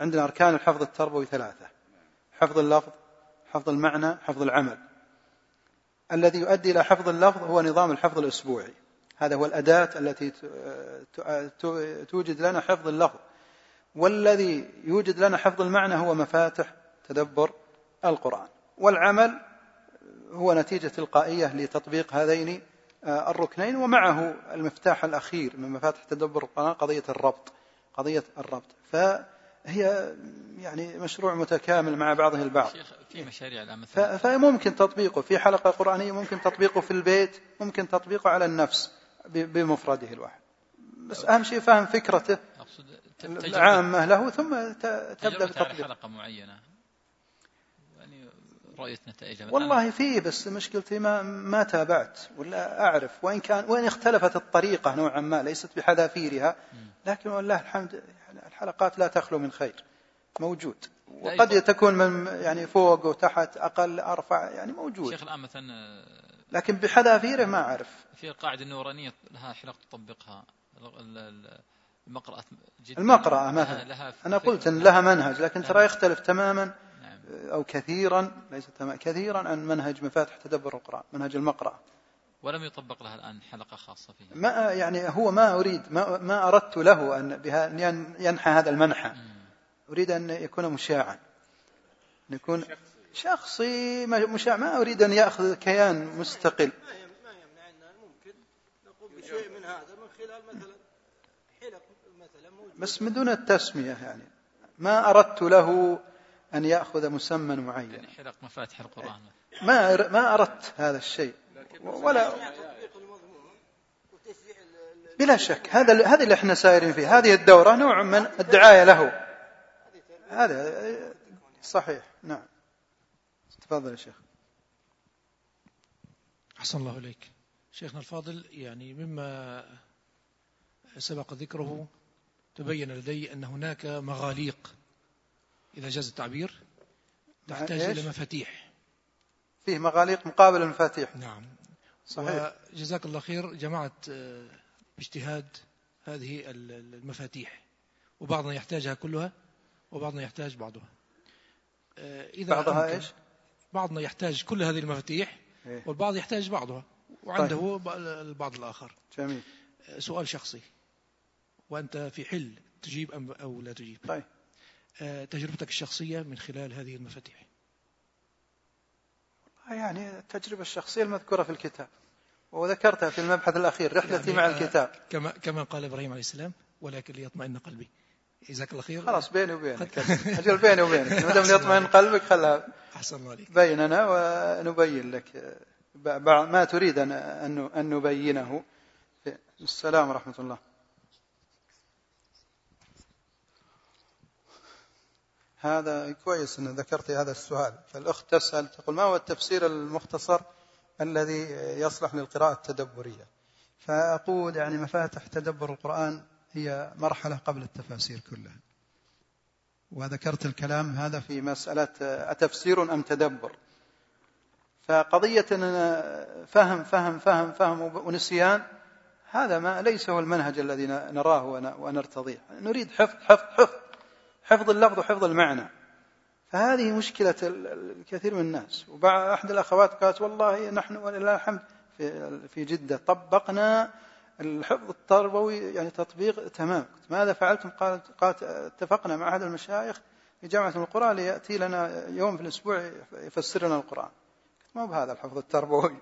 عندنا أركان الحفظ التربوي ثلاثة: حفظ اللفظ، حفظ المعنى، حفظ العمل. الذي يؤدي إلى حفظ اللفظ هو نظام الحفظ الأسبوعي، هذا هو الأداة التي توجد لنا حفظ اللفظ. والذي يوجد لنا حفظ المعنى هو مفاتح تدبر القرآن، والعمل هو نتيجة تلقائية لتطبيق هذين الركنين، ومعه المفتاح الأخير من مفاتح تدبر القرآن قضية الربط قضية الربط فهي يعني مشروع متكامل مع بعضه البعض. في مشاريع الآن مثلا فممكن تطبيقه في حلقة قرآنية، ممكن تطبيقه في البيت، ممكن تطبيقه على النفس بمفرده الواحد، بس أهم شيء فهم فكرته العامة له، ثم تبدأ بتطبيق حلقة معينة يعني رؤية نتائجها. والله فيه، بس مشكلتي ما ما تابعت ولا أعرف، وإن كان وإن اختلفت الطريقة نوعا ما ليست بحذافيرها، لكن والله الحمد الحلقات لا تخلو من خير موجود، وقد تكون من يعني فوق وتحت أقل أرفع يعني موجود. شيخ الآن مثلا لكن بحذافيره ما أعرف. في القاعدة النورانية لها حلقة تطبقها، المقرأة جدا المقرأة مثلا لها، أنا قلت أن لها منهج، لكن ترى يختلف تماما أو كثيرا ليس تماما كثيرا عن منهج مفاتح تدبر القرآن، منهج المقرأة. ولم يطبق لها الآن حلقة خاصة فيها. ما يعني هو ما أريد ما, ما أردت له أن بها أن ينحى هذا المنحى، أريد أن يكون مشاعا، نكون شخصي مشاع، ما أريد أن يأخذ كيان مستقل. ما يمنع أننا ممكن نقوم بشيء من هذا من خلال مثلا حلق مثلا موجود، بس من دون التسمية، يعني ما أردت له أن يأخذ مسمى معين، يعني حلق مفاتح القرآن ما ما أردت هذا الشيء ولا بلا شك. هذا هذا اللي احنا سائرين فيه، هذه الدورة نوع من الدعاية له، هذا صحيح. نعم تفضل يا شيخ. أحسن الله إليك شيخنا الفاضل، يعني مما سبق ذكره تبين لدي أن هناك مغاليق إذا جاز التعبير تحتاج إلى مفاتيح، فيه مغاليق مقابل المفاتيح. نعم صحيح. جزاك الله خير، جمعت باجتهاد هذه المفاتيح، وبعضنا يحتاجها كلها وبعضنا يحتاج بعضها. إذا بعضها إيش؟ بعضنا يحتاج كل هذه المفاتيح إيه؟ والبعض يحتاج بعضها وعنده طيب. البعض الآخر. جميل. سؤال شخصي وأنت في حل تجيب أم أو لا تجيب. طيب. تجربتك الشخصية من خلال هذه المفاتيح. يعني التجربة الشخصية المذكورة في الكتاب وذكرتها في المبحث الأخير رحلتي يعني مع الكتاب، كما كما قال إبراهيم عليه السلام ولكن ليطمئن قلبي. جزاك الله خير. خلاص بيني وبينك أجل بيني وبينك ما دام يطمئن قلبك خلها. أحسن الله عليك. بيننا ونبين لك بعض ما تريد أن أن نبينه. السلام ورحمة الله. هذا كويس أن ذكرت هذا السؤال. فالأخت تسأل تقول ما هو التفسير المختصر الذي يصلح للقراءة التدبرية؟ فأقول يعني مفاتح تدبر القرآن هي مرحلة قبل التفاسير كلها، وذكرت الكلام هذا في مسألة أتفسير أم تدبر. فقضية أننا فهم فهم فهم فهم ونسيان هذا ما ليس هو المنهج الذي نراه ونرتضيه. نريد حفظ حفظ حفظ حفظ اللفظ وحفظ المعنى. فهذه مشكلة الكثير من الناس. وبعض أحد الأخوات قالت والله نحن ولله الحمد في جدة طبقنا الحفظ التربوي يعني تطبيق تمام. ماذا فعلتم؟ قالت اتفقنا مع أحد المشايخ في جامعة القرآن ليأتي لنا يوم في الأسبوع يفسر لنا القرآن. ما بهذا الحفظ التربوي،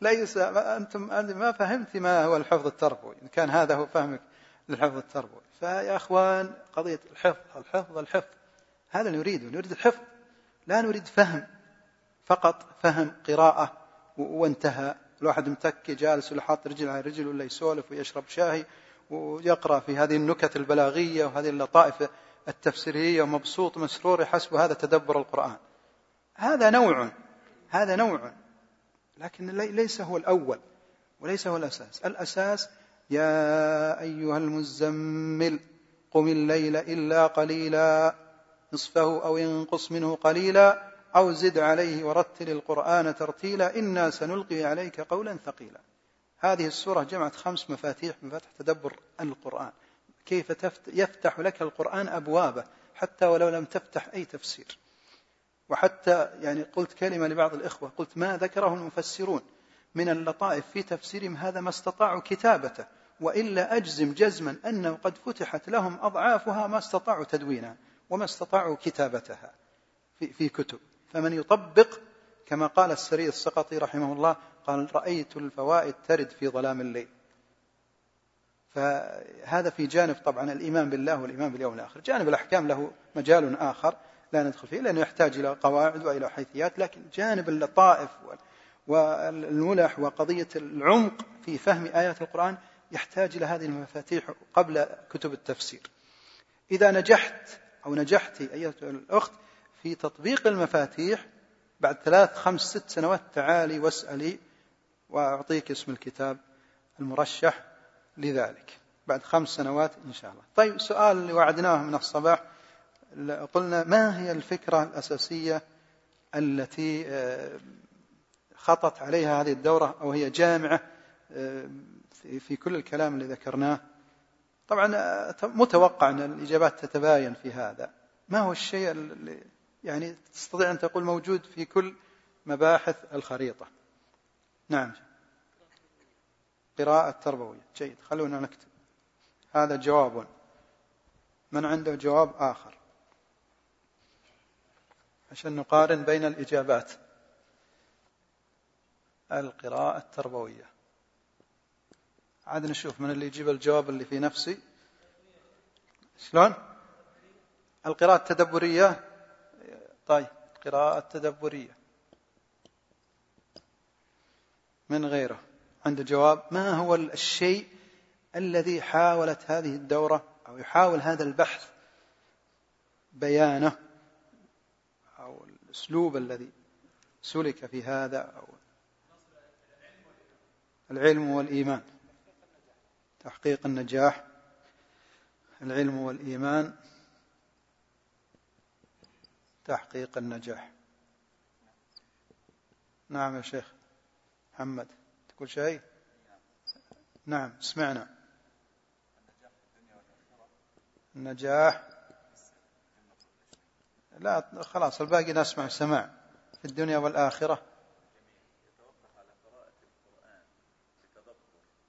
ليس أنتم ما فهمت ما هو الحفظ التربوي، كان هذا هو فهمك للحفظ التربوي. فيا أخوان قضية الحفظ الحفظ الحفظ هذا نريده، نريد الحفظ لا نريد فهم فقط، فهم قراءة وانتهى، الواحد متكي جالس ولا حاط رجل على رجل ولا يسولف ويشرب شاهي ويقرأ في هذه النكت البلاغية وهذه اللطائف التفسيرية ومبسوط مسرور يحسب هذا تدبر القرآن. هذا نوع هذا نوع لكن ليس هو الأول. وليس هو الأساس. الأساس يا أيها المزمل قم الليل إلا قليلا نصفه أو ينقص منه قليلا أو زد عليه ورتل القرآن ترتيلا إنا سنلقي عليك قولا ثقيلا. هذه السورة جمعت خمس مفاتيح من فتح تدبر القرآن، كيف يفتح لك القرآن أبوابه حتى ولو لم تفتح أي تفسير. وحتى يعني قلت كلمة لبعض الإخوة، قلت ما ذكره المفسرون من اللطائف في تفسيرهم هذا ما استطاعوا كتابته، وإلا أجزم جزما أنه قد فتحت لهم أضعافها ما استطاعوا تدوينها وما استطاعوا كتابتها في كتب. فمن يطبق كما قال السري السقطي رحمه الله، قال رأيت الفوائد ترد في ظلام الليل. فهذا في جانب طبعا الإيمان بالله والإيمان باليوم الآخر. جانب الأحكام له مجال آخر لا ندخل فيه لأنه يحتاج إلى قواعد وإلى حيثيات، لكن جانب اللطائف والملح وقضية العمق في فهم آيات القرآن يحتاج إلى هذه المفاتيح قبل كتب التفسير. إذا نجحت أو نجحتي أيتها الأخت في تطبيق المفاتيح بعد ثلاث خمس ست سنوات تعالي واسألي وأعطيك اسم الكتاب المرشح لذلك بعد خمس سنوات إن شاء الله. طيب، سؤال اللي وعدناه من الصباح، قلنا ما هي الفكرة الأساسية التي خطت عليها هذه الدورة أو هي جامعة في كل الكلام اللي ذكرناه؟ طبعا متوقع أن الإجابات تتباين في هذا. ما هو الشيء اللي يعني تستطيع أن تقول موجود في كل مباحث الخريطة؟ نعم، قراءة تربوية. جيد، خلونا نكتب هذا جواب. من عنده جواب آخر عشان نقارن بين الإجابات؟ القراءة التربوية. عاد نشوف من اللي يجيب الجواب اللي في نفسي. شلون؟ القراءة التدبرية. طيب، قراءة التدبرية. من غيره عنده جواب؟ ما هو الشيء الذي حاولت هذه الدورة أو يحاول هذا البحث بيانه أو الأسلوب الذي سلك في هذا أو العلم والإيمان؟ تحقيق النجاح، العلم والإيمان، تحقيق النجاح. نعم يا شيخ محمد تقول شيء؟ نعم سمعنا. النجاح، لا خلاص الباقي نسمع سماع في الدنيا والآخرة. يتوقف على قراءة القرآن بتدبر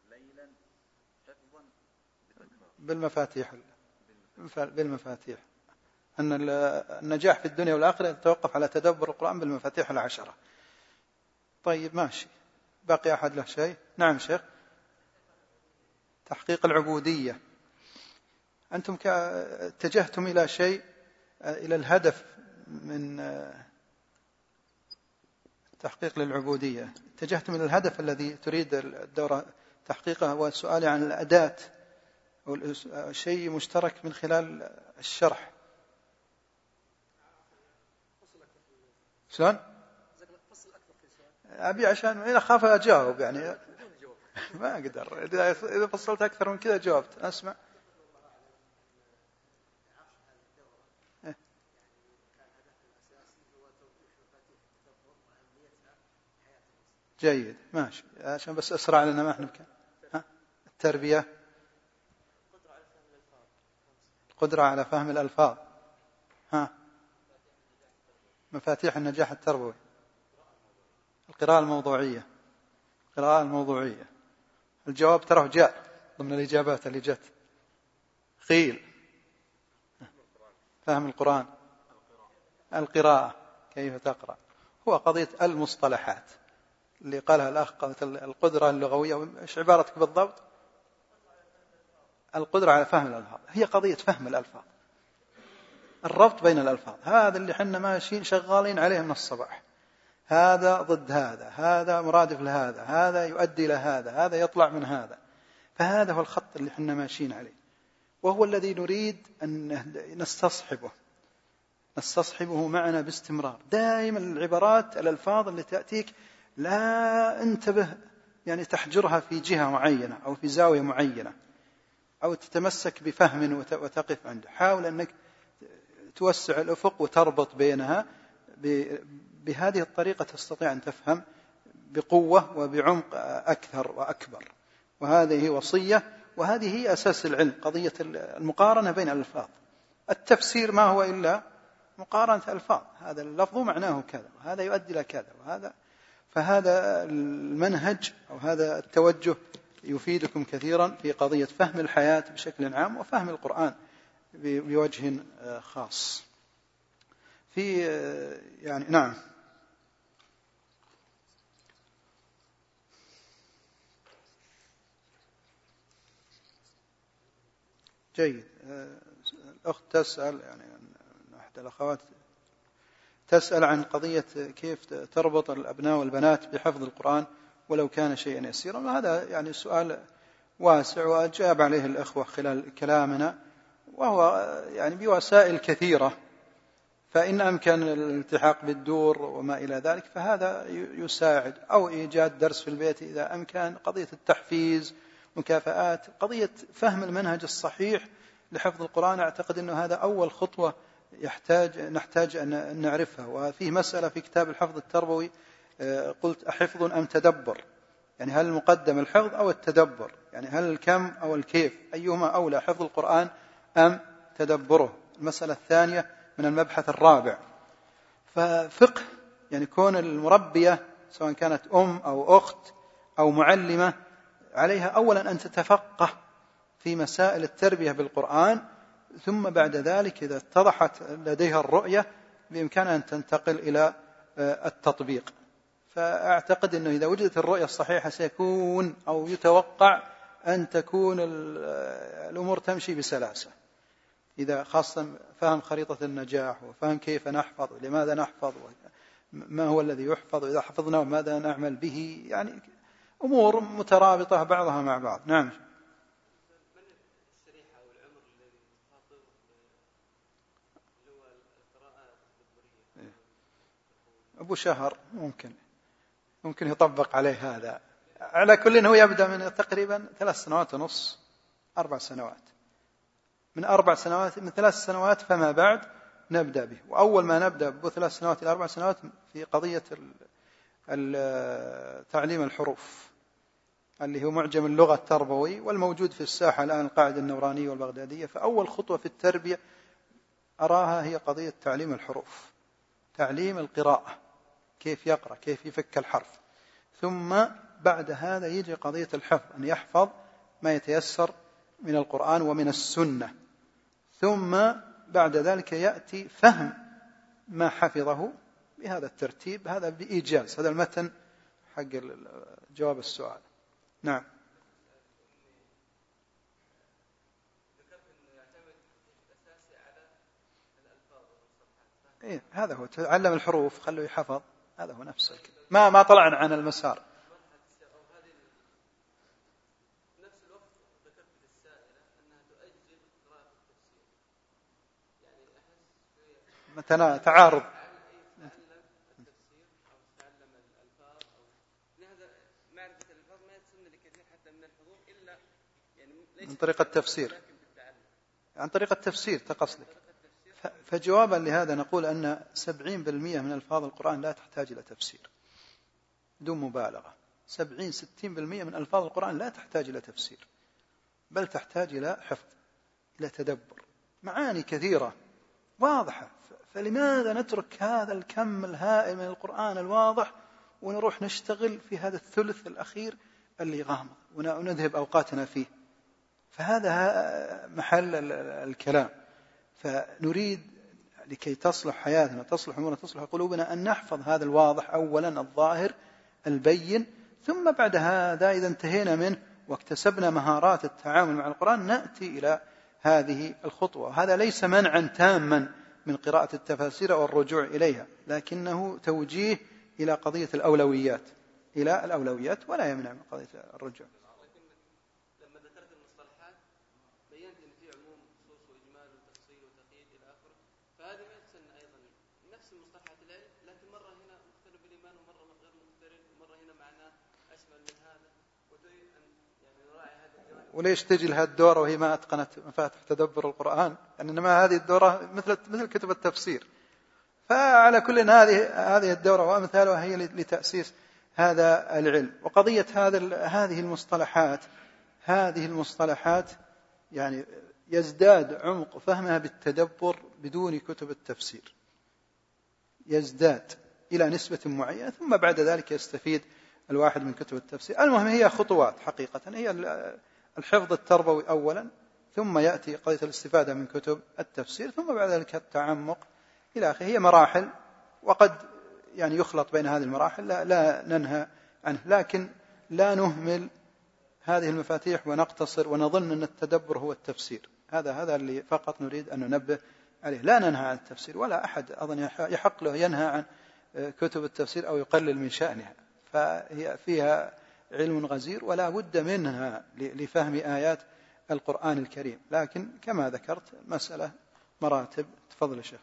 ليلا حفظا بالمفاتيح بالمفاتيح أن النجاح في الدنيا والآخرة يتوقف على تدبر القرآن بالمفاتيح العشرة. طيب ماشي، باقي أحد له شيء؟ نعم شيخ، تحقيق العبودية. أنتم اتجهتم إلى شيء، إلى الهدف من تحقيق للعبودية، اتجهتم إلى الهدف الذي تريد الدورة تحقيقه. والسؤال عن الأداة أو شيء مشترك من خلال الشرح. شلون؟ أبي عشان أنا خاف أجاوب يعني ما أقدر. إذا فصلت أكثر من كذا جاوبت. أسمع. جيد ماشي، عشان بس أسرع لنا ما إحنا بكم. ها التربية، القدرة على فهم الألفاظ. ها مفاتيح النجاح التربوي، القراءة الموضوعية. القراءة الموضوعية الجواب ترى جاء ضمن الإجابات اللي جت. قيل فهم القرآن، القراءة كيف تقرأ، هو قضية المصطلحات اللي قالها الأخ، القدرة اللغوية. وإيش عبارتك بالضبط؟ القدرة على فهم الألفاظ، هي قضية فهم الألفاظ، الربط بين الألفاظ. هذا اللي حنا ماشيين شغالين عليه من الصباح، هذا ضد هذا، هذا مرادف لهذا، هذا يؤدي لهذا، هذا يطلع من هذا. فهذا هو الخط اللي حنا ماشيين عليه، وهو الذي نريد أن نستصحبه نستصحبه معنا باستمرار. دائما العبارات الألفاظ اللي تأتيك لا انتبه يعني تحجرها في جهة معينة أو في زاوية معينة أو تتمسك بفهم وتقف عنده. حاول أنك توسع الأفق وتربط بينها، بهذه الطريقة تستطيع أن تفهم بقوة وبعمق أكثر وأكبر. وهذه وصية، وهذه هي أساس العلم، قضية المقارنة بين الألفاظ. التفسير ما هو إلا مقارنة ألفاظ، هذا اللفظ معناه كذا وهذا يؤدي إلى كذا وهذا. فهذا المنهج أو هذا التوجه يفيدكم كثيرا في قضية فهم الحياة بشكل عام وفهم القرآن بوجه خاص. في يعني نعم جيد. الأخت تسأل، يعني إحدى الأخوات تسأل عن قضية كيف تربط الأبناء والبنات بحفظ القرآن ولو كان شيئا يسيرا. هذا يعني سؤال واسع وأجاب عليه الأخوة خلال كلامنا، وهو يعني بوسائل كثيرة، فإن أمكن الالتحاق بالدور وما إلى ذلك فهذا يساعد، أو إيجاد درس في البيت إذا أمكن، قضية التحفيز، مكافآت، قضية فهم المنهج الصحيح لحفظ القرآن. أعتقد أنه هذا أول خطوة يحتاج نحتاج أن نعرفها. وفيه مسألة في كتاب الحفظ التربوي قلت أحفظ أم تدبر، يعني هل المقدم الحفظ أو التدبر، يعني هل الكم أو الكيف، أيهما أولى، حفظ القرآن أم تدبره. المسألة الثانية من المبحث الرابع. ففقه يعني كون المربية سواء كانت أم أو أخت أو معلمة عليها أولا أن تتفقه في مسائل التربية بالقرآن، ثم بعد ذلك إذا اتضحت لديها الرؤية بإمكانها أن تنتقل إلى التطبيق. فأعتقد أنه إذا وجدت الرؤية الصحيحة سيكون أو يتوقع أن تكون الأمور تمشي بسلاسة، إذا خاصة فهم خريطة النجاح وفهم كيف نحفظ ولماذا نحفظ وما هو الذي يحفظ وإذا حفظناه ماذا نعمل به، يعني أمور مترابطة بعضها مع بعض. نعم. أبو شهر ممكن ممكن يطبق عليه هذا. على كل هو يبدأ من تقريبا ثلاث سنوات ونص، أربع سنوات، من أربع سنوات من ثلاث سنوات فما بعد نبدأ به. وأول ما نبدأ بثلاث سنوات إلى أربع سنوات في قضية تعليم الحروف اللي هو معجم اللغة التربوي والموجود في الساحة الآن، القاعدة النورانية والبغدادية. فأول خطوة في التربية أراها هي قضية تعليم الحروف، تعليم القراءة، كيف يقرأ، كيف يفك الحرف. ثم بعد هذا يجي قضية الحفظ، أن يحفظ ما يتيسر من القرآن ومن السنة. ثم بعد ذلك يأتي فهم ما حفظه بهذا الترتيب، هذا بإيجاز. هذا المتن حق جواب السؤال. نعم. إيه هذا هو، تعلم الحروف خلوه يحفظ، هذا هو نفسه. ما ما طلعنا عن المسار. مثلا تعارض عن طريق التفسير، عن طريق التفسير تقصدك. فجوابا لهذا نقول أن سبعين بالمئة من ألفاظ القرآن لا تحتاج إلى تفسير بدون مبالغة. سبعين ستين بالمئة من ألفاظ القرآن لا تحتاج إلى تفسير، بل تحتاج إلى حفظ، إلى تدبر، معاني كثيرة واضحة. فلماذا نترك هذا الكم الهائل من القرآن الواضح ونروح نشتغل في هذا الثلث الأخير اللي غامض ونذهب أوقاتنا فيه؟ فهذا محل الكلام. فنريد لكي تصلح حياتنا، تصلح أمورنا، تصلح قلوبنا، أن نحفظ هذا الواضح أولا، الظاهر البين. ثم بعد هذا إذا انتهينا منه واكتسبنا مهارات التعامل مع القرآن نأتي إلى هذه الخطوة. هذا ليس منعا تاما من قراءة التفاسير والرجوع إليها، لكنه توجيه إلى قضية الأولويات، إلى الأولويات، ولا يمنع من قضية الرجوع. لما ذكرت المصطلحات بينت أن في عموم خصوص وإجمال وتفصيل وتقييد إلى آخره، فهذه ما يتسنى أيضا نفس المصطلحات الآن، لكن مرة هنا مختلف الإيمان ومرة غير مختلف، ومرة هنا معناه أشمل من هذا. وليش تجي لها الدورة وهي ما أتقنت مفاتح تدبر القرآن؟ إنما هذه الدورة مثل مثل كتب التفسير. فعلى كل هذه هذه الدورة وأمثالها هي لتأسيس هذا العلم. وقضية هذا هذه المصطلحات هذه المصطلحات يعني يزداد عمق فهمها بالتدبر بدون كتب التفسير، يزداد إلى نسبة معينة، ثم بعد ذلك يستفيد الواحد من كتب التفسير. المهم هي خطوات حقيقة، هي الحفظ التربوي أولا، ثم يأتي قضية الاستفادة من كتب التفسير، ثم بعد ذلك التعمق إلى آخره. هي مراحل، وقد يعني يخلط بين هذه المراحل، لا, لا ننهى عنه، لكن لا نهمل هذه المفاتيح ونقتصر ونظن أن التدبر هو التفسير. هذا هذا اللي فقط نريد أن ننبه عليه. لا ننهى عن التفسير، ولا أحد أظن يحق له ينهى عن كتب التفسير أو يقلل من شأنها، فهي فيها علم غزير ولا بد منها لفهم آيات القرآن الكريم. لكن كما ذكرت مسألة مراتب. تفضل الشيخ.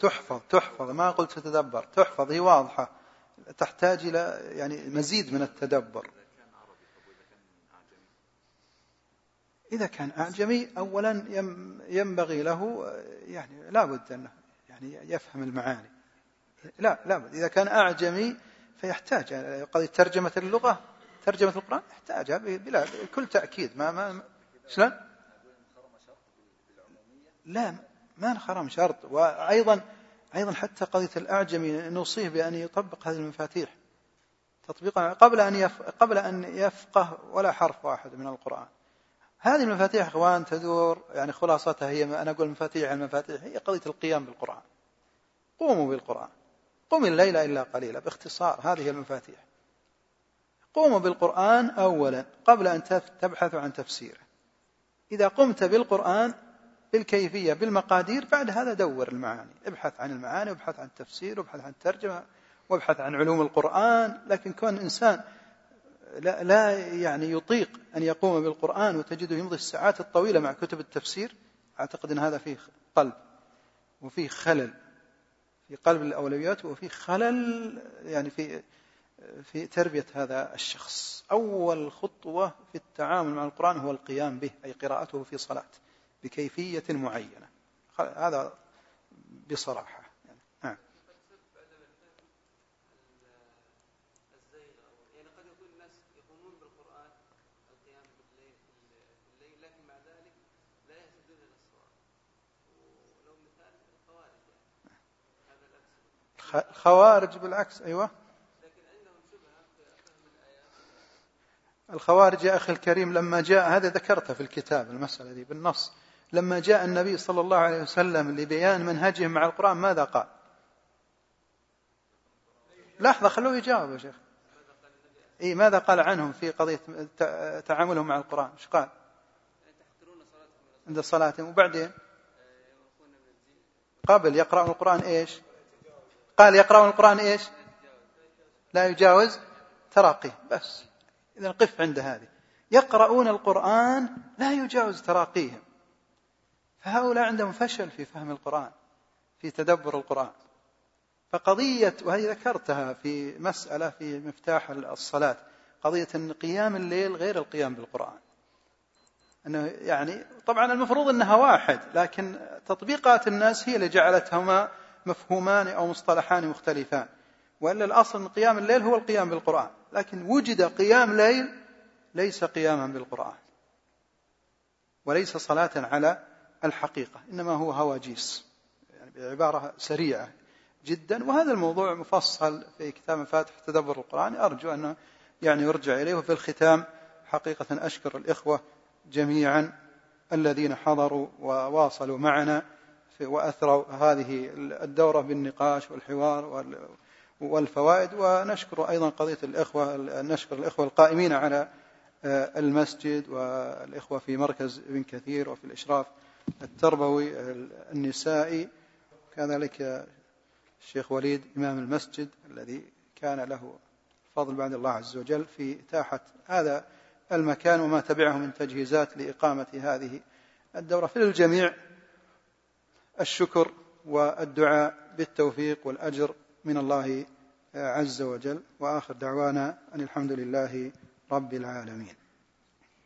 تحفظ تحفظ ما قلت تتدبر، تحفظ، هي واضحة، تحتاج إلى يعني مزيد من التدبر. إذا كان أعجمي أولا ينبغي له يعني لا بد أنه يعني يفهم المعاني، لا لا بد. إذا كان أعجمي فيحتاج قضية ترجمة اللغة، ترجمة القرآن يحتاجها بلا كل تأكيد. ما ما شلون؟ لا ما انخرم شرط. وأيضا أيضا حتى قضية الأعجمي نوصيه بأن يطبق هذه المفاتيح تطبيقا قبل أن قبل أن يفقه ولا حرف واحد من القرآن. هذه المفاتيح إخوان تدور يعني خلاصتها هي، أنا أقول مفاتيح المفاتيح هي قضية القيام بالقرآن. قوموا بالقرآن، قم الليل إلا قليلا، باختصار هذه المفاتيح. قوموا بالقرآن أولا قبل أن تبحث عن تفسيره. إذا قمت بالقرآن بالكيفية بالمقادير، بعد هذا دور المعاني، ابحث عن المعاني وابحث عن التفسير وابحث عن الترجمة وابحث عن علوم القرآن. لكن كون إنسان لا, لا يعني يطيق أن يقوم بالقرآن وتجده يمضي الساعات الطويلة مع كتب التفسير، أعتقد أن هذا فيه قلب وفيه خلل في قلب الأولويات، وفيه خلل يعني في في تربية هذا الشخص. أول خطوة في التعامل مع القرآن هو القيام به، أي قراءته في صلاة بكيفية معينة. هذا بصراحة يعني. آه. يعني قد يكون الناس يقومون بالقرآن القيام بالليل بالليل لكن مع ذلك لا يهتدون إلى الصلاة. ولو مثال الخوارج، يعني هذا العكس، الخوارج بالعكس. أيوة، لكن عندهم شبهة في فهم الآيات. الخوارج يا أخي الكريم لما جاء هذا، ذكرته في الكتاب المسألة دي بالنص، لما جاء النبي صلى الله عليه وسلم لبيان منهجهم مع القرآن ماذا قال؟ لحظة خلوه يجاوب يا شيخ. إيه ماذا قال عنهم في قضية تعاملهم مع القرآن؟ إيش قال؟ عند صلاتهم، وبعدين قبل يقرأون القرآن إيش قال؟ يقرأون القرآن إيش؟ لا يجاوز تراقيه. بس إذا قف عند هذه، يقرؤون القرآن لا يجاوز تراقيهم. فهؤلاء عندهم فشل في فهم القرآن، في تدبر القرآن. فقضية، وهي ذكرتها في مسألة في مفتاح الصلاة، قضية أن قيام الليل غير القيام بالقرآن، أنه يعني طبعا المفروض أنها واحد، لكن تطبيقات الناس هي اللي جعلتهما مفهومان أو مصطلحان مختلفان، وإلا الأصل أن قيام الليل هو القيام بالقرآن. لكن وجد قيام ليل ليس قياما بالقرآن وليس صلاة على الحقيقة، إنما هو هواجيس، يعني بعبارة سريعة جدا. وهذا الموضوع مفصل في كتاب مفاتح تدبر القرآن، أرجو أنه يعني يرجع إليه. وفي الختام حقيقة أشكر الإخوة جميعا الذين حضروا وواصلوا معنا وأثروا هذه الدورة بالنقاش والحوار والفوائد. ونشكر أيضا قضية الإخوة، نشكر الإخوة القائمين على المسجد والإخوة في مركز ابن كثير وفي الإشراف التربوي النسائي، كذلك الشيخ وليد إمام المسجد الذي كان له فضل بعد الله عز وجل في إتاحة هذا المكان وما تبعه من تجهيزات لإقامة هذه الدورة. فللجميع الشكر والدعاء بالتوفيق والأجر من الله عز وجل. وآخر دعوانا أن الحمد لله رب العالمين.